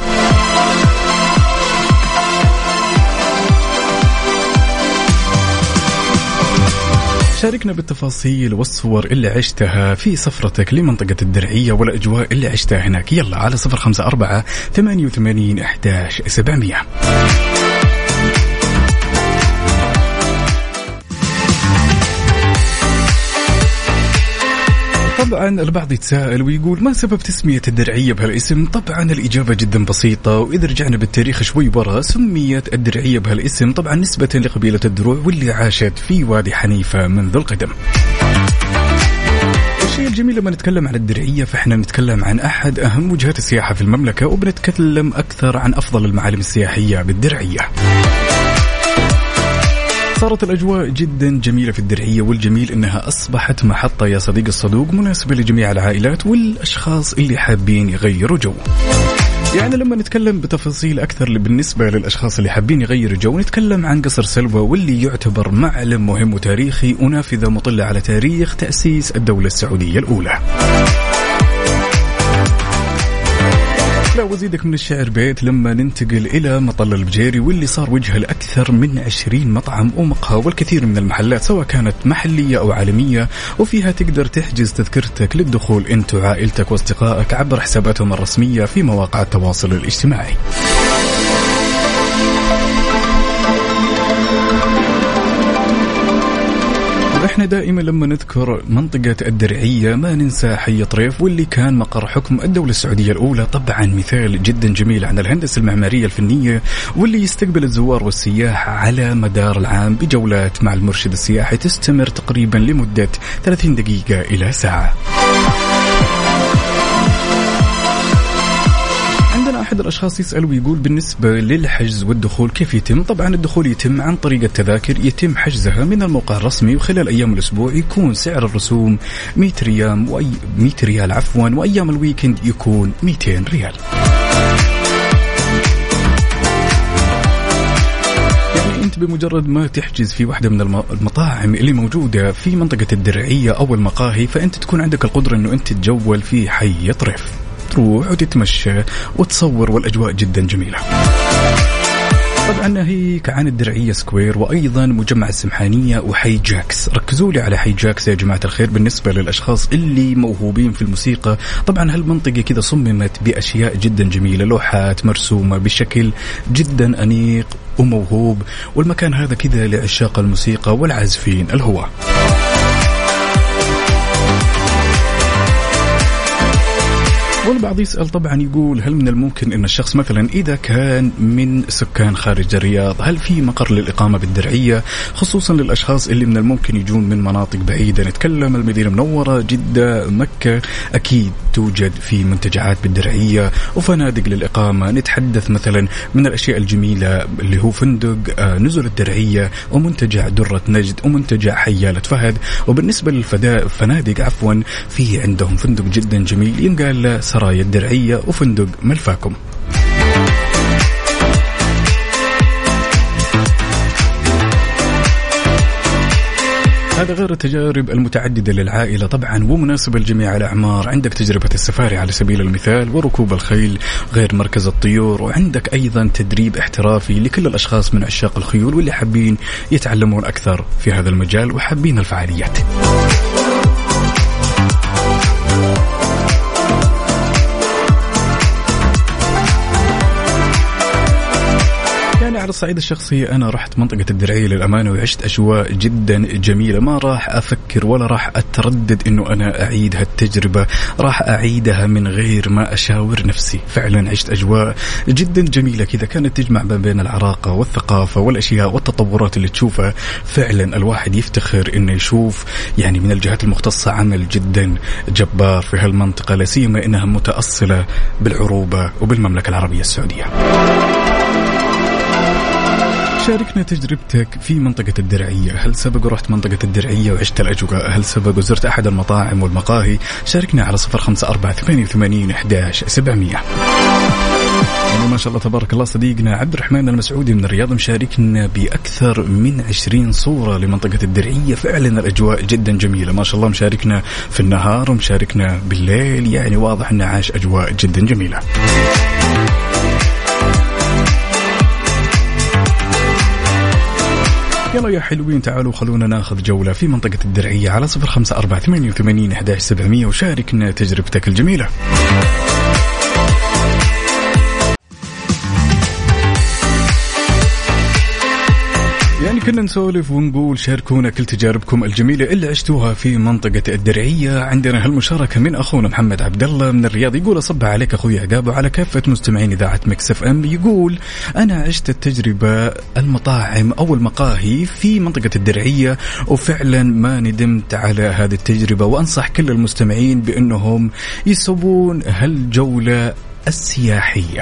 شاركنا بالتفاصيل والصور اللي عشتها في سفرتك لمنطقة الدرعية والأجواء اللي عشتها هناك، يلا على 054-88-11700. طبعا البعض يتساءل ويقول ما سبب تسمية الدرعية بهالاسم؟ طبعا الإجابة جدا بسيطة، وإذا رجعنا بالتاريخ شوي ورا سميت الدرعية بهالاسم طبعا نسبة لقبيلة الدروع واللي عاشت في وادي حنيفة منذ القدم. الشيء الجميل لما نتكلم عن الدرعية فإحنا نتكلم عن أحد أهم وجهات السياحة في المملكة، وبنتكلم أكثر عن أفضل المعالم السياحية بالدرعية. صارت الأجواء جدا جميلة في الدرعية، والجميل أنها أصبحت محطة يا صديق الصدوق مناسبة لجميع العائلات والأشخاص اللي حابين يغيروا جو. يعني لما نتكلم بتفاصيل أكثر بالنسبة للأشخاص اللي حابين يغيروا جو، نتكلم عن قصر سلوى، واللي يعتبر معلم مهم وتاريخي ونافذة مطلة على تاريخ تأسيس الدولة السعودية الأولى. وزيدك من الشعر بيت لما ننتقل إلى مطل البجيري، واللي صار وجهة لأكثر من 20 مطعم ومقهى والكثير من المحلات سواء كانت محلية أو عالمية، وفيها تقدر تحجز تذكرتك للدخول أنت وعائلتك وأصدقائك عبر حساباتهم الرسمية في مواقع التواصل الاجتماعي. احنا دائما لما نذكر منطقة الدرعية ما ننسى حي طريف، واللي كان مقر حكم الدولة السعودية الأولى. طبعا مثال جدا جميل عن الهندسة المعمارية الفنية، واللي يستقبل الزوار والسياح على مدار العام بجولات مع المرشد السياحي تستمر تقريبا لمدة 30 دقيقة إلى ساعة. أحد الأشخاص يسأل ويقول بالنسبة للحجز والدخول كيف يتم؟ طبعا الدخول يتم عن طريق التذاكر، يتم حجزها من الموقع الرسمي، وخلال أيام الأسبوع يكون سعر الرسوم 100 ريال، وأيام الويكند يكون 200 ريال. أنت بمجرد ما تحجز في واحدة من المطاعم اللي موجودة في منطقة الدرعية أو المقاهي، فأنت تكون عندك القدرة أنه أنت تجول في حي طريف، تروح وتتمشى وتصور، والأجواء جدا جميلة. طبعا ناهيك عن الدرعية سكوير وأيضا مجمع السمحانية وحي جاكس. ركزوا لي على حي جاكس يا جماعة الخير بالنسبة للأشخاص اللي موهوبين في الموسيقى. طبعا هالمنطقة كذا صممت بأشياء جدا جميلة، لوحات مرسومة بشكل جدا أنيق وموهوب، والمكان هذا كذا لعشاق الموسيقى والعازفين الهواة. والبعض يسأل طبعا يقول هل من الممكن أن الشخص مثلا إذا كان من سكان خارج الرياض هل في مقر للإقامة بالدرعية، خصوصا للأشخاص اللي من الممكن يجون من مناطق بعيدة؟ نتكلم المدينة المنورة، جدة، مكة، أكيد توجد في منتجعات بالدرعية وفنادق للإقامة. نتحدث مثلا من الأشياء الجميلة اللي هو فندق نزل الدرعية ومنتجع درة نجد ومنتجع حيالة فهد. وبالنسبة للفنادق عفوا في عندهم فندق جدا جميل ينقال سرايا الدرعية وفندق ملفاكم. هذا غير التجارب المتعددة للعائلة طبعا ومناسبة لجميع الأعمار. عندك تجربة السفاري على سبيل المثال وركوب الخيل غير مركز الطيور، وعندك أيضا تدريب احترافي لكل الأشخاص من عشاق الخيول واللي حابين يتعلمون أكثر في هذا المجال وحابين الفعاليات. على الصعيد الشخصي أنا رحت منطقة الدرعية للأمانة وعشت أجواء جدا جميلة، ما راح أفكر ولا راح أتردد أنه أنا أعيد هالتجربة، راح أعيدها من غير ما أشاور نفسي. فعلا عشت أجواء جدا جميلة كذا كانت تجمع بين العراقة والثقافة والأشياء والتطورات اللي تشوفها. فعلا الواحد يفتخر أنه يشوف يعني من الجهات المختصة عمل جدا جبار في هالمنطقة، لا سيما أنها متأصلة بالعروبة وبالمملكة العربية السعودية. شاركنا تجربتك في منطقة الدرعية، هل سبق ورحت منطقة الدرعية وعشت الأجواء؟ هل سبق وزرت أحد المطاعم والمقاهي؟ شاركنا على 0548811700. ما شاء الله تبارك الله صديقنا عبد الرحمن المسعودي من الرياض مشاركنا بأكثر من 20 صورة لمنطقة الدرعية. فعلا الأجواء جدا جميلة ما شاء الله، مشاركنا في النهار ومشاركنا بالليل، يعني واضح أنه عاش أجواء جدا جميلة. يلا يا حلوين تعالوا خلونا ناخذ جولة في منطقة الدرعية على 0548811700 وشاركنا تجربتك الجميلة. يعني كنا نسولف ونقول شاركونا كل تجاربكم الجميلة اللي عشتوها في منطقة الدرعية. عندنا هالمشاركة من أخونا محمد عبد الله من الرياض، يقول أصب عليك أخوي عقاب وعلى كافة مستمعين إذاعة ميكس اف ام. يقول أنا عشت التجربة المطاعم أو المقاهي في منطقة الدرعية وفعلا ما ندمت على هذه التجربة، وأنصح كل المستمعين بأنهم يسوون هالجولة السياحية.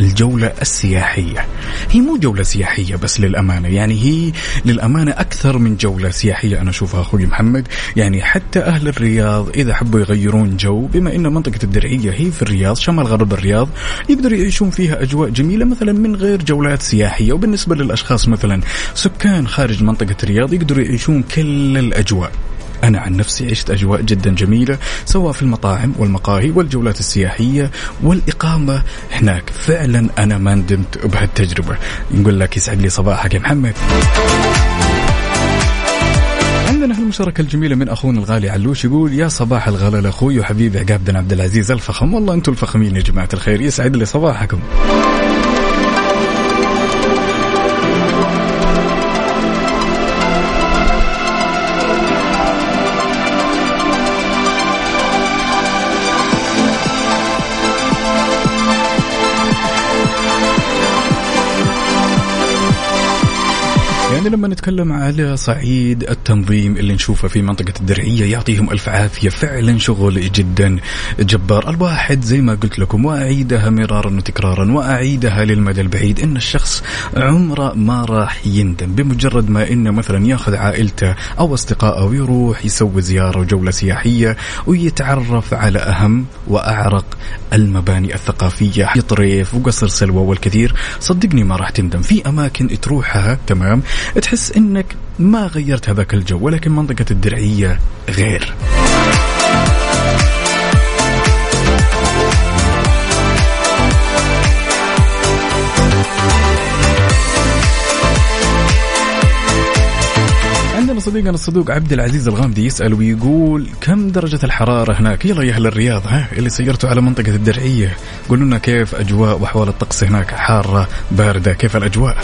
الجولة السياحية هي مو جولة سياحية بس للأمانة، يعني هي للأمانة أكثر من جولة سياحية أنا أشوفها أخوي محمد. يعني حتى أهل الرياض إذا حبوا يغيرون جو، بما إن منطقة الدرعية هي في الرياض شمال غرب الرياض، يقدروا يعيشون فيها أجواء جميلة مثلا من غير جولات سياحية. وبالنسبة للأشخاص مثلا سكان خارج منطقة الرياض يقدروا يعيشون كل الأجواء. أنا عن نفسي عشت أجواء جدا جميلة سواء في المطاعم والمقاهي والجولات السياحية والإقامة هناك. فعلا أنا ما ندمت بهالتجربة. نقول لك يسعد لي صباحك يا محمد. عندنا هالمشاركة الجميلة من أخونا الغالي علوش، يقول يا صباح الغلا لأخوي وحبيبي عقاب بن عبد العزيز الفخم. والله أنتم الفخمين يا جماعة الخير، يسعد لي صباحكم. يعني لما نتكلم على صعيد التنظيم اللي نشوفه في منطقة الدرعية يعطيهم ألف عافية، فعلا شغل جدا جبار. الواحد زي ما قلت لكم وأعيدها مرارا وتكرارا وأعيدها للمدى البعيد إن الشخص عمره ما راح يندم بمجرد ما إنه مثلا ياخذ عائلته أو أصدقائه ويروح يسوي زيارة وجولة سياحية ويتعرف على أهم وأعرق المباني الثقافية، حي طريف وقصر سلوى والكثير. صدقني ما راح تندم. في أماكن تروحها تمام تحس إنك ما غيرت هذاك الجو، ولكن منطقة الدرعية غير. عندنا صديقنا الصدوق عبد العزيز الغامدي يسأل ويقول كم درجة الحرارة هناك؟ يلا يا أهل الرياض، ها اللي سيرتوا على منطقة الدرعية قولوا لنا كيف أجواء وأحوال الطقس هناك، حارة باردة، كيف الأجواء؟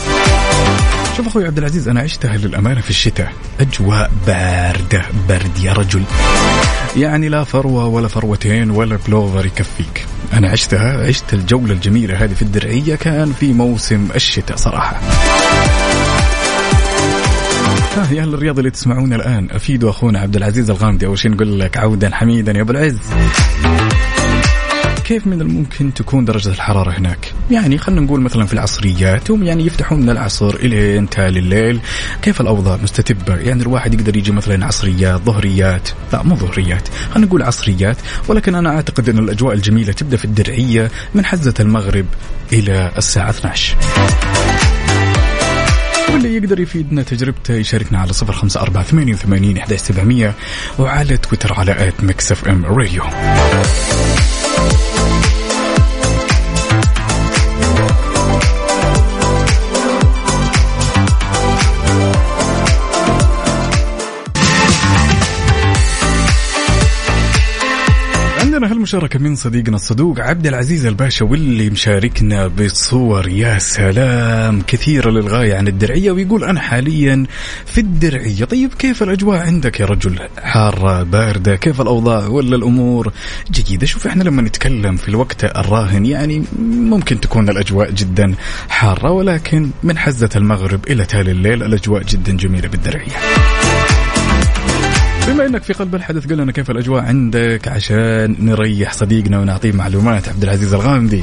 شوف أخوي عبد العزيز، أنا عشتها للأمانة في الشتاء، أجواء باردة برد يا رجل، يعني لا فروة ولا فروتين ولا بلوفر يكفيك. أنا عشتها، عشت الجولة الجميلة هذه في الدرعية، كان في موسم الشتاء صراحة. يا أهل الرياض اللي تسمعون الآن أفيدوا أخونا عبد العزيز الغامدي، أول شيء نقول لك عودا حميدا يا أبو العز. كيف من الممكن تكون درجة الحرارة هناك؟ يعني خلنا نقول مثلا في العصريات، هم يعني يفتحون من العصر إلى انتهى الليل، كيف الأوضاع مستتبة؟ يعني الواحد يقدر يجي مثلا عصريات، ظهريات، لا مو ظهريات، خلنا نقول عصريات. ولكن أنا أعتقد أن الأجواء الجميلة تبدأ في الدرعية من حزة المغرب إلى الساعة 12. واللي يقدر يفيدنا تجربته يشاركنا على 0548811700 وعلى تويتر على @mixfmradio. عندنا هالمشاركة من صديقنا الصدوق عبد العزيز الباشا، واللي مشاركنا بصور يا سلام كثيرة للغاية عن الدرعية، ويقول أنا حاليا في الدرعية. طيب كيف الأجواء عندك يا رجل؟ حارة باردة؟ كيف الأوضاع ولا الأمور جيدة؟ شوف احنا لما نتكلم في الوقت الراهن يعني ممكن تكون الأجواء جدا حارة، ولكن من حزة المغرب إلى تالي الليل الأجواء جدا جميلة بالدرعية. بما انك في قلب الحدث قلنا كيف الاجواء عندك عشان نريح صديقنا ونعطيه معلومات عبد العزيز الغامدي.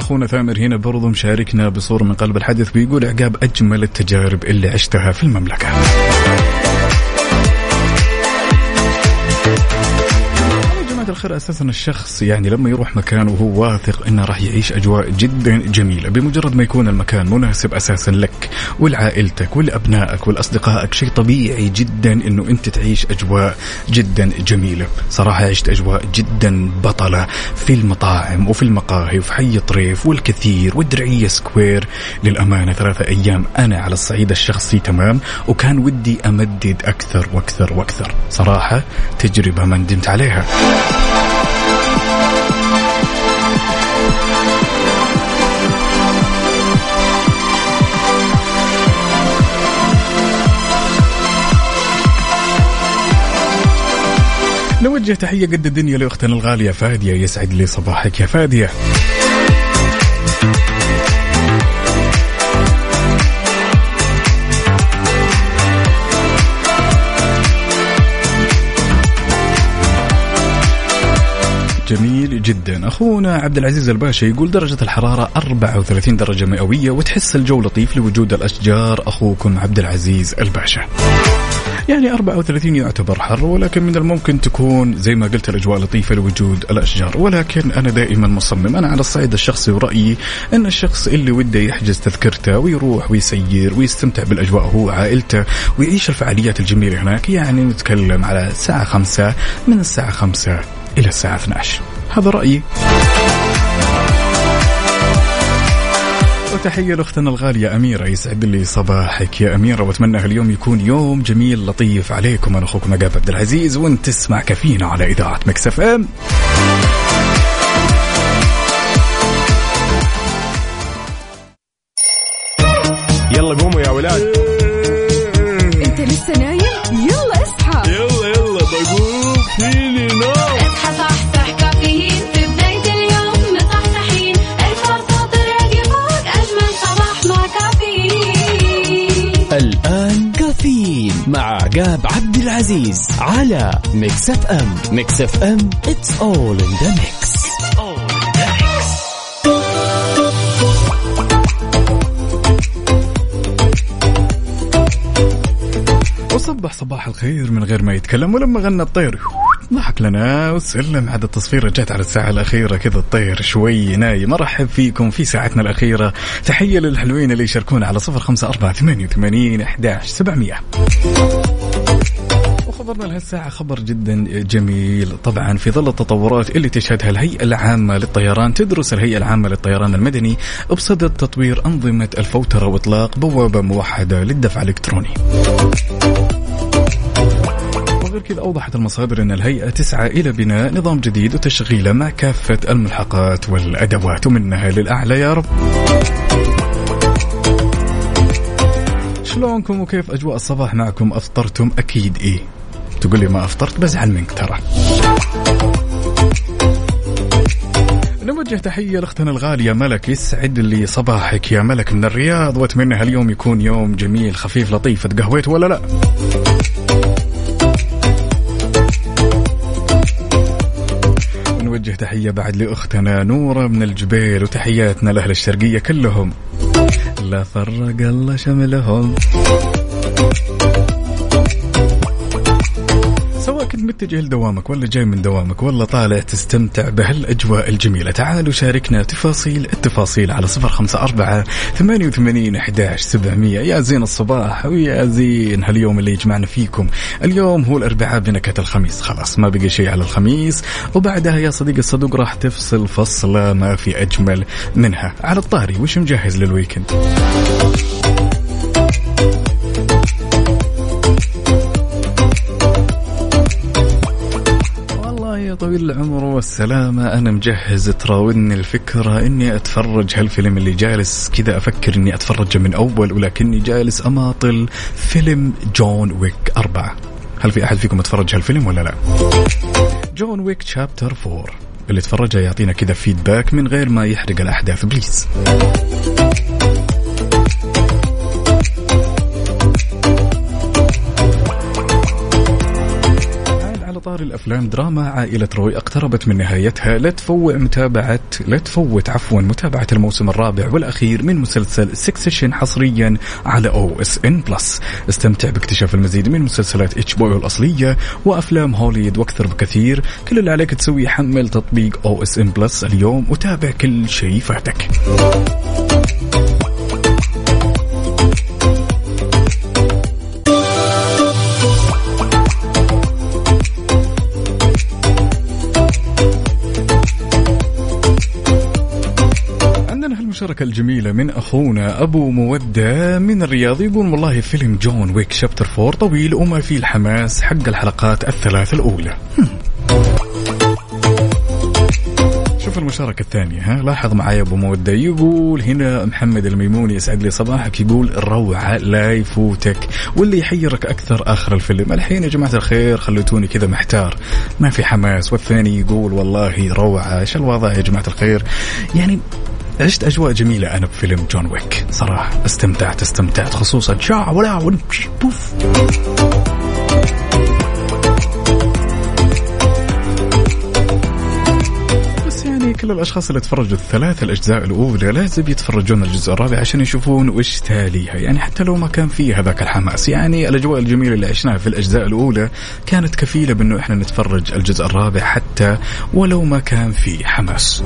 اخونا ثامر هنا برضو مشاركنا بصورة من قلب الحدث، بيقول عقاب اجمل التجارب اللي عشتها في المملكة. الخير أساساً الشخص يعني لما يروح مكان وهو واثق إنه راح يعيش أجواء جداً جميلة، بمجرد ما يكون المكان مناسب أساساً لك ولعائلتك ولأبنائك ولأصدقائك، شيء طبيعي جداً إنه أنت تعيش أجواء جداً جميلة. صراحة عشت أجواء جداً بطلة في المطاعم وفي المقاهي وفي حي طريف والكثير والدرعية سكوير، للأمانة 3 أيام أنا على الصعيد الشخصي تمام، وكان ودي أمدد أكثر وأكثر وأكثر. صراحة تجربة ما ندمت عليها. نوجه تحية قد الدنيا لأختنا الغالية فادية، يسعد لي صباحك يا فادية. جميل جدا. أخونا عبد العزيز الباشا يقول درجة الحرارة 34 درجة مئوية، وتحس الجو لطيف لوجود الأشجار. أخوكم عبد العزيز الباشا، يعني 34 يعتبر حر، ولكن من الممكن تكون زي ما قلت الأجواء لطيفة لوجود الأشجار. ولكن أنا دائما مصمم، أنا على الصعيد الشخصي ورأيي أن الشخص اللي وده يحجز تذكرته ويروح ويسير ويستمتع بالأجواء هو عائلته ويعيش الفعاليات الجميلة هناك، يعني نتكلم على الساعة 5، من الساعة 5 إلى الساعة 12، هذا رأيي. وتحية لأختنا الغالية أميرة، يسعد لي صباحك يا أميرة، وأتمنى اليوم يكون يوم جميل لطيف عليكم. أنا أخوكم عقاب عبد العزيز، وأنت تسمع كافينا على إذاعة ميكس اف ام. يلا قوموا يا ولاد. أنت لسه نايم؟ يلا اصحى، يلا يلا بقوم فيني نوم. اصحى صحصح كافيين في بداية اليوم، مصحصحين الفرصة تراقي فوق أجمل صباح مع كافيين. الآن كافيين مع عقاب عبد العزيز على ميكس اف ام. ميكس اف ام it's all in the mix. صبح صباح الخير من غير ما يتكلم، ولما غنى الطير ضحك لنا وسلم على التصفيرة. جات على الساعة الأخيرة كذا الطير شوي نايم. أرحب فيكم في ساعتنا الأخيرة، تحية للحلوين اللي يشاركون على 0548811700. خبرنا لهالساعة خبر جدا جميل. طبعا في ظل التطورات اللي تشهدها الهيئة العامة للطيران، تدرس الهيئة العامة للطيران المدني بصدد تطوير أنظمة الفوترة وإطلاق بوابة موحدة للدفع الإلكتروني. غير كذا أوضحت المصادر أن الهيئة تسعى إلى بناء نظام جديد وتشغيله مع كافة الملحقات والأدوات، ومنها للأعلى يا رب. شلونكم وكيف أجواء الصباح معكم؟ أفطرتم أكيد؟ إيه تقولي ما أفطرت بزعل منك ترى. نوجه تحية لأختنا الغالية ملك، يسعد لي صباحك يا ملك من الرياض، وأتمنى هاليوم يكون يوم جميل خفيف لطيف. تقهويت ولا لا؟ نوجه تحية بعد لأختنا نورة من الجبيل، وتحياتنا لأهل الشرقية كلهم، لا فرق الله شملهم. سواء كنت متجه لدوامك ولا جاي من دوامك ولا طالع تستمتع بهالأجواء الجميلة، تعالوا شاركنا التفاصيل على 054-88-11-700. يا زين الصباح ويا زين هاليوم اللي يجمعنا فيكم. اليوم هو الأربعاء بنكهة الخميس، خلاص ما بقي شيء على الخميس، وبعدها يا صديق الصدوق راح تفصل فصلة ما في أجمل منها. على الطاري وش مجهز للويكند؟ طويل العمر والسلامة، أنا مجهز تراودني الفكرة إني أتفرج هالفيلم اللي جالس كذا أفكر إني أتفرجه من أول، ولكني جالس أماطل فيلم جون ويك 4. هل في أحد فيكم أتفرج هالفيلم ولا لا؟ جون ويك شابتر 4، اللي تفرجه يعطينا كذا فيدباك من غير ما يحرق الأحداث بليز. الأفلام دراما عائلة روي اقتربت من نهايتها، لا تفوت متابعة الموسم الرابع والأخير من مسلسل سكسيشن حصريا على OSN Plus. استمتع باكتشاف المزيد من مسلسلات HBO الأصلية وأفلام هوليوود وأكثر بكثير. كل اللي عليك تسويه حمل تطبيق OSN Plus اليوم وتابع كل شيء فاتك. شركة الجميلة من أخونا أبو مودة من الرياض، يقول والله فيلم جون ويك شابتر 4 طويل وما فيه الحماس حق الحلقات الثلاث الأولى. شوف المشاركة الثانية، ها لاحظ معايا أبو مودة، يقول هنا محمد الميموني يسعد لي صباحك، يقول روعة لا يفوتك، واللي يحيرك أكثر آخر الفيلم. الحين يا جماعة الخير خليتوني كذا محتار، ما في حماس. والثاني يقول والله روعة. إيش الوضع يا جماعة الخير؟ يعني عشت أجواء جميلة أنا بفيلم جون ويك صراحة، استمتعت خصوصا شاع ولا ونبش بوف. بس يعني كل الأشخاص اللي تفرجوا الثلاث الأجزاء الأولى لازم يتفرجون الجزء الرابع عشان يشوفون وش تاليها، يعني حتى لو ما كان فيها هذاك الحماس. يعني الأجواء الجميلة اللي عشناها في الأجزاء الأولى كانت كفيلة بأنه إحنا نتفرج الجزء الرابع حتى ولو ما كان فيه حماس.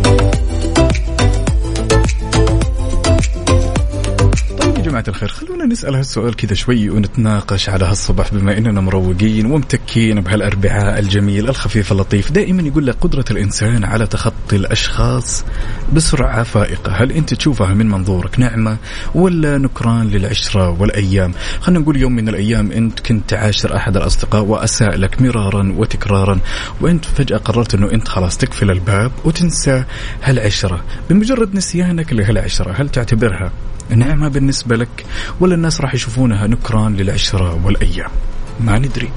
الخير خلونا نسأل هالسؤال كذا شوي ونتناقش على هالصباح، بما إننا مروقين ومتكين بهالأربعاء الجميل الخفيف اللطيف. دائما يقول لك قدرة الإنسان على تخطي الأشخاص بسرعة فائقة، هل أنت تشوفها من منظورك نعمة ولا نكران للعشرة والأيام؟ خلنا نقول يوم من الأيام أنت كنت عاشر أحد الأصدقاء وأساء لك مرارا وتكرارا، وأنت فجأة قررت أنه أنت خلاص تقفل الباب وتنسى هالعشرة. بمجرد نسيانك لهالعشرة هل تعتبرها نعمة بالنسبة لك ولا الناس راح يشوفونها نكران للعشرة والأيام؟ ما ندري.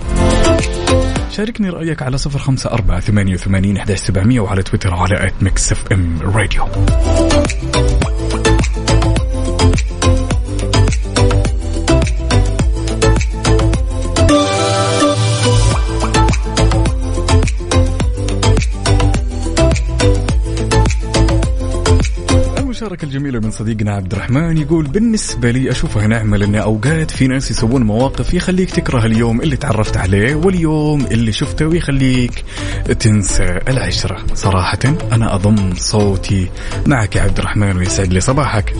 شاركني رأيك على 054-88-11-700 وعلى تويتر على @mixfmradio. شارك الجميلة من صديقنا عبد الرحمن، يقول بالنسبة لي أشوفها نعمة، لأن أوقات في ناس يسوون مواقف يخليك تكره اليوم اللي تعرفت عليه واليوم اللي شفته ويخليك تنسى العشرة. صراحة أنا أضم صوتي معك يا عبد الرحمن ويسعد لي صباحك.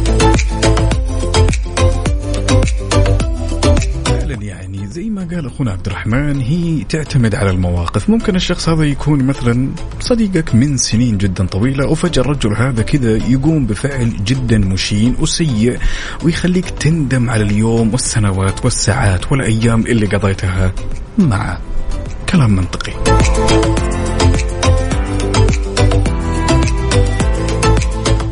زي ما قال أخونا عبد الرحمن هي تعتمد على المواقف. ممكن الشخص هذا يكون مثلا صديقك من سنين جدا طويلة وفجأة الرجل هذا كذا يقوم بفعل جدا مشين وسيء ويخليك تندم على اليوم والسنوات والساعات والأيام اللي قضيتها معه. كلام منطقي.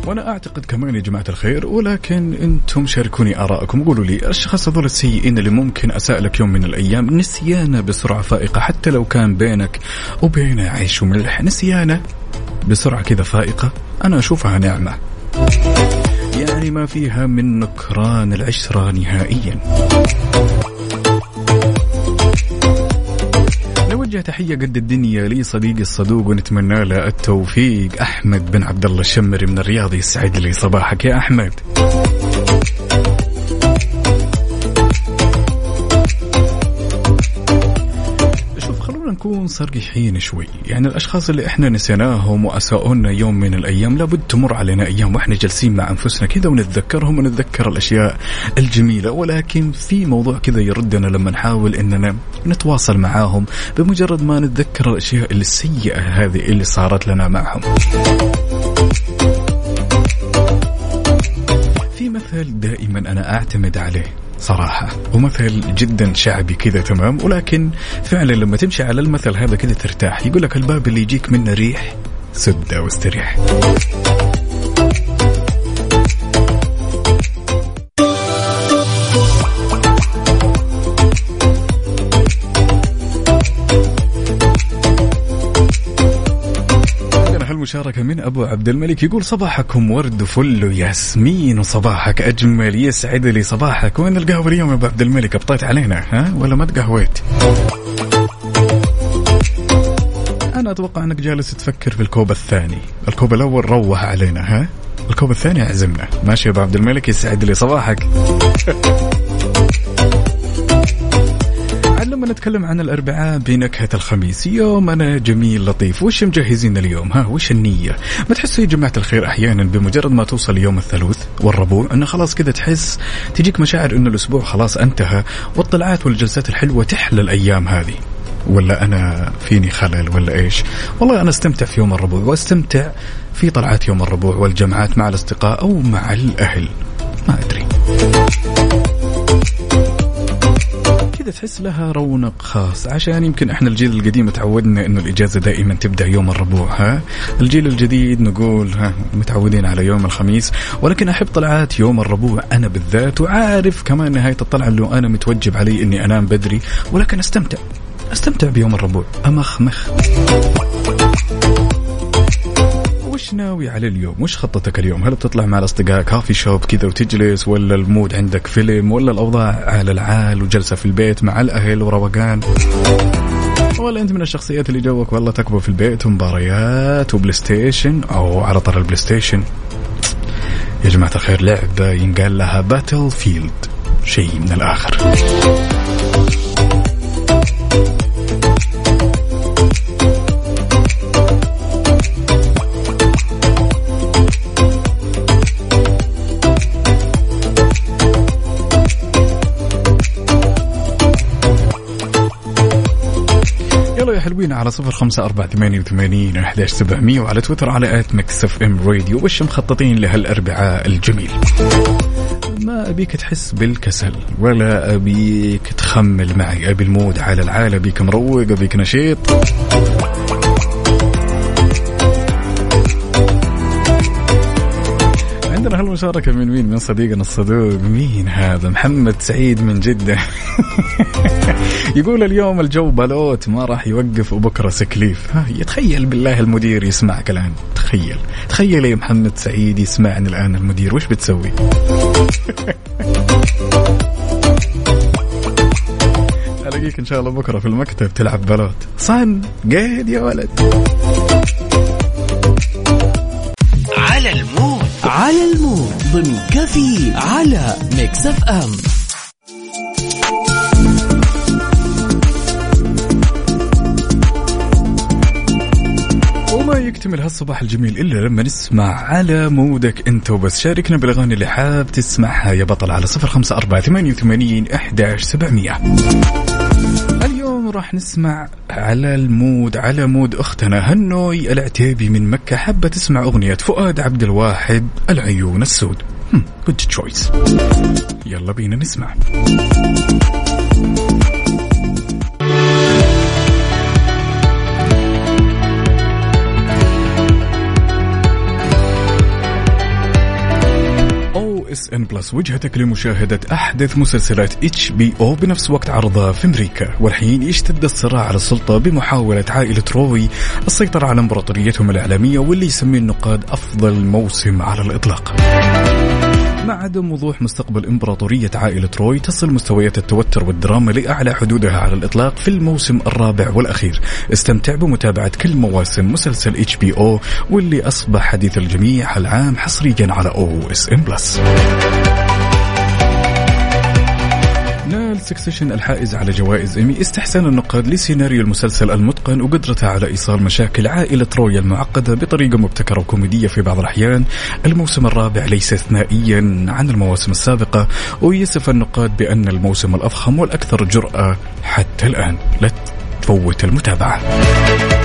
وأنا أعتقد كمان يا جماعة الخير، ولكن أنتم شاركوني آراءكم، قولوا لي الشخص هذول السيئين اللي ممكن أسألك يوم من الأيام نسيانه بسرعة فائقة، حتى لو كان بينك وبينه عيش وملح، نسيانه بسرعة كذا فائقة، أنا أشوفها نعمة، يعني ما فيها من نكران العشرة نهائيا. وجه تحية قد الدنيا لي صديقي الصدوق ونتمنى له التوفيق، أحمد بن عبد الله الشمري من الرياض، يسعد لي صباحك يا أحمد. شوف خلونا نكون صريحين شوي، يعني الأشخاص اللي إحنا نسيناهم وأساؤنا يوم من الأيام لابد تمر علينا أيام وإحنا جلسين مع أنفسنا كذا ونتذكرهم ونتذكر الأشياء الجميلة، ولكن في موضوع كذا يردنا لما نحاول إننا نتواصل معاهم، بمجرد ما نتذكر الأشياء السيئة هذه اللي صارت لنا معهم. في مثل دائما أنا أعتمد عليه صراحة، ومثل جدا شعبي كذا تمام، ولكن فعلا لما تمشي على المثل هذا كذا ترتاح، يقولك الباب اللي يجيك منه ريح سده واستريح. مشاركة من أبو عبد الملك يقول صباحكم ورد وفل وياسمين، وصباحك أجمل، يسعد لي صباحك. وين القهوة اليوم يا أبو عبد الملك؟ أبطيت علينا ها ولا ما تقهويت؟ أنا أتوقع أنك جالس تفكر في الكوب الثاني، الكوب الأول روح علينا ها، الكوب الثاني عزمنا. ماشي يا أبو عبد الملك، يسعد لي صباحك. لما نتكلم عن الأربعاء بنكهة الخميس، يوم أنا جميل لطيف، وش مجهزين اليوم ها، وش النية؟ ما تحسوا يا جماعة الخير أحيانا بمجرد ما توصل يوم الثلاث والربوع أنه خلاص كده تحس تجيك مشاعر أنه الأسبوع خلاص انتهى، والطلعات والجلسات الحلوة تحلى الأيام هذه، ولا أنا فيني خلل ولا إيش؟ والله أنا استمتع في يوم الربوع، واستمتع في طلعات يوم الربوع والجمعات مع الأصدقاء أو مع الأهل، ما أدري، تحس لها رونق خاص، عشان يمكن احنا الجيل القديم تعودنا انه الاجازه دائما تبدا يوم الربوع ها، الجيل الجديد نقول ها متعودين على يوم الخميس، ولكن احب طلعات يوم الربوع انا بالذات، وعارف كمان نهايه الطلعه اللي انا متوجب علي اني انام بدري، ولكن استمتع بيوم الربوع، امخمخ. وش ناوي على اليوم؟ وش خطتك اليوم؟ هل بتطلع مع الأصدقاء كافي شوب كذا وتجلس، ولا المود عندك فيلم، ولا الأوضاع على العال وجلسة في البيت مع الأهل وروقان، ولا أنت من الشخصيات اللي جوك والله تكبر في البيت ومباريات وبلايستيشن، أو على طار البلايستيشن يا جماعة الخير لعبة ينقال لها باتل فيلد، شيء من الآخر. حلوين على 0548811700 وعلى تويتر على @mixfmradio. وش مخططين لهالأربعاء الجميل؟ ما أبيك تحس بالكسل ولا أبيك تخمل معي، أبي المود على العال، أبيك مروق، أبيك نشيط. عندنا هالمشاركة من مين؟ من صديقنا الصدوق. مين هذا؟ محمد سعيد من جدة. يقول اليوم الجو بلوت ما راح يوقف وبكرة سكليف. ها يتخيل بالله المدير يسمعك الآن، تخيل يا محمد سعيد يسمعني الآن المدير، وش بتسوي؟ ألاقيك إن شاء الله بكرة في المكتب تلعب بلوت صن قاعد يا ولد. على المود ضمن كفي على ميكس اف ام. وما يكتمل هالصباح الجميل إلا لما نسمع على مودك أنت وبس. شاركنا بالأغاني اللي حاب تسمعها يا بطل على 0548811700. اليوم راح نسمع على المود على مود أختنا هنوي العتيبي من مكة، حابة تسمع أغنية فؤاد عبد الواحد العيون السود. good choice. يلا بينا نسمع. OSN Plus وجهتك لمشاهدة أحدث مسلسلات HBO بنفس وقت عرضها في أمريكا. والحين يشتد الصراع على السلطة بمحاولة عائلة روي السيطرة على إمبراطوريتهم الإعلامية واللي يسميه النقاد أفضل موسم على الإطلاق. مع عدم وضوح مستقبل إمبراطورية عائلة روي، تصل مستويات التوتر والدراما لأعلى حدودها على الإطلاق في الموسم الرابع والأخير. استمتع بمتابعة كل مواسم مسلسل HBO واللي أصبح حديث الجميع العام حصريا على OSN Plus. نال سكسيشن الحائز على جوائز إيمي استحسان النقاد لسيناريو المسلسل المتقن وقدرته على إيصال مشاكل عائلة روي المعقدة بطريقة مبتكرة وكوميدية في بعض الأحيان. الموسم الرابع ليس استثنائيا عن المواسم السابقة، ويصف النقاد بأن الموسم الأفخم والأكثر جرأة حتى الآن. لا تفوت المتابعة.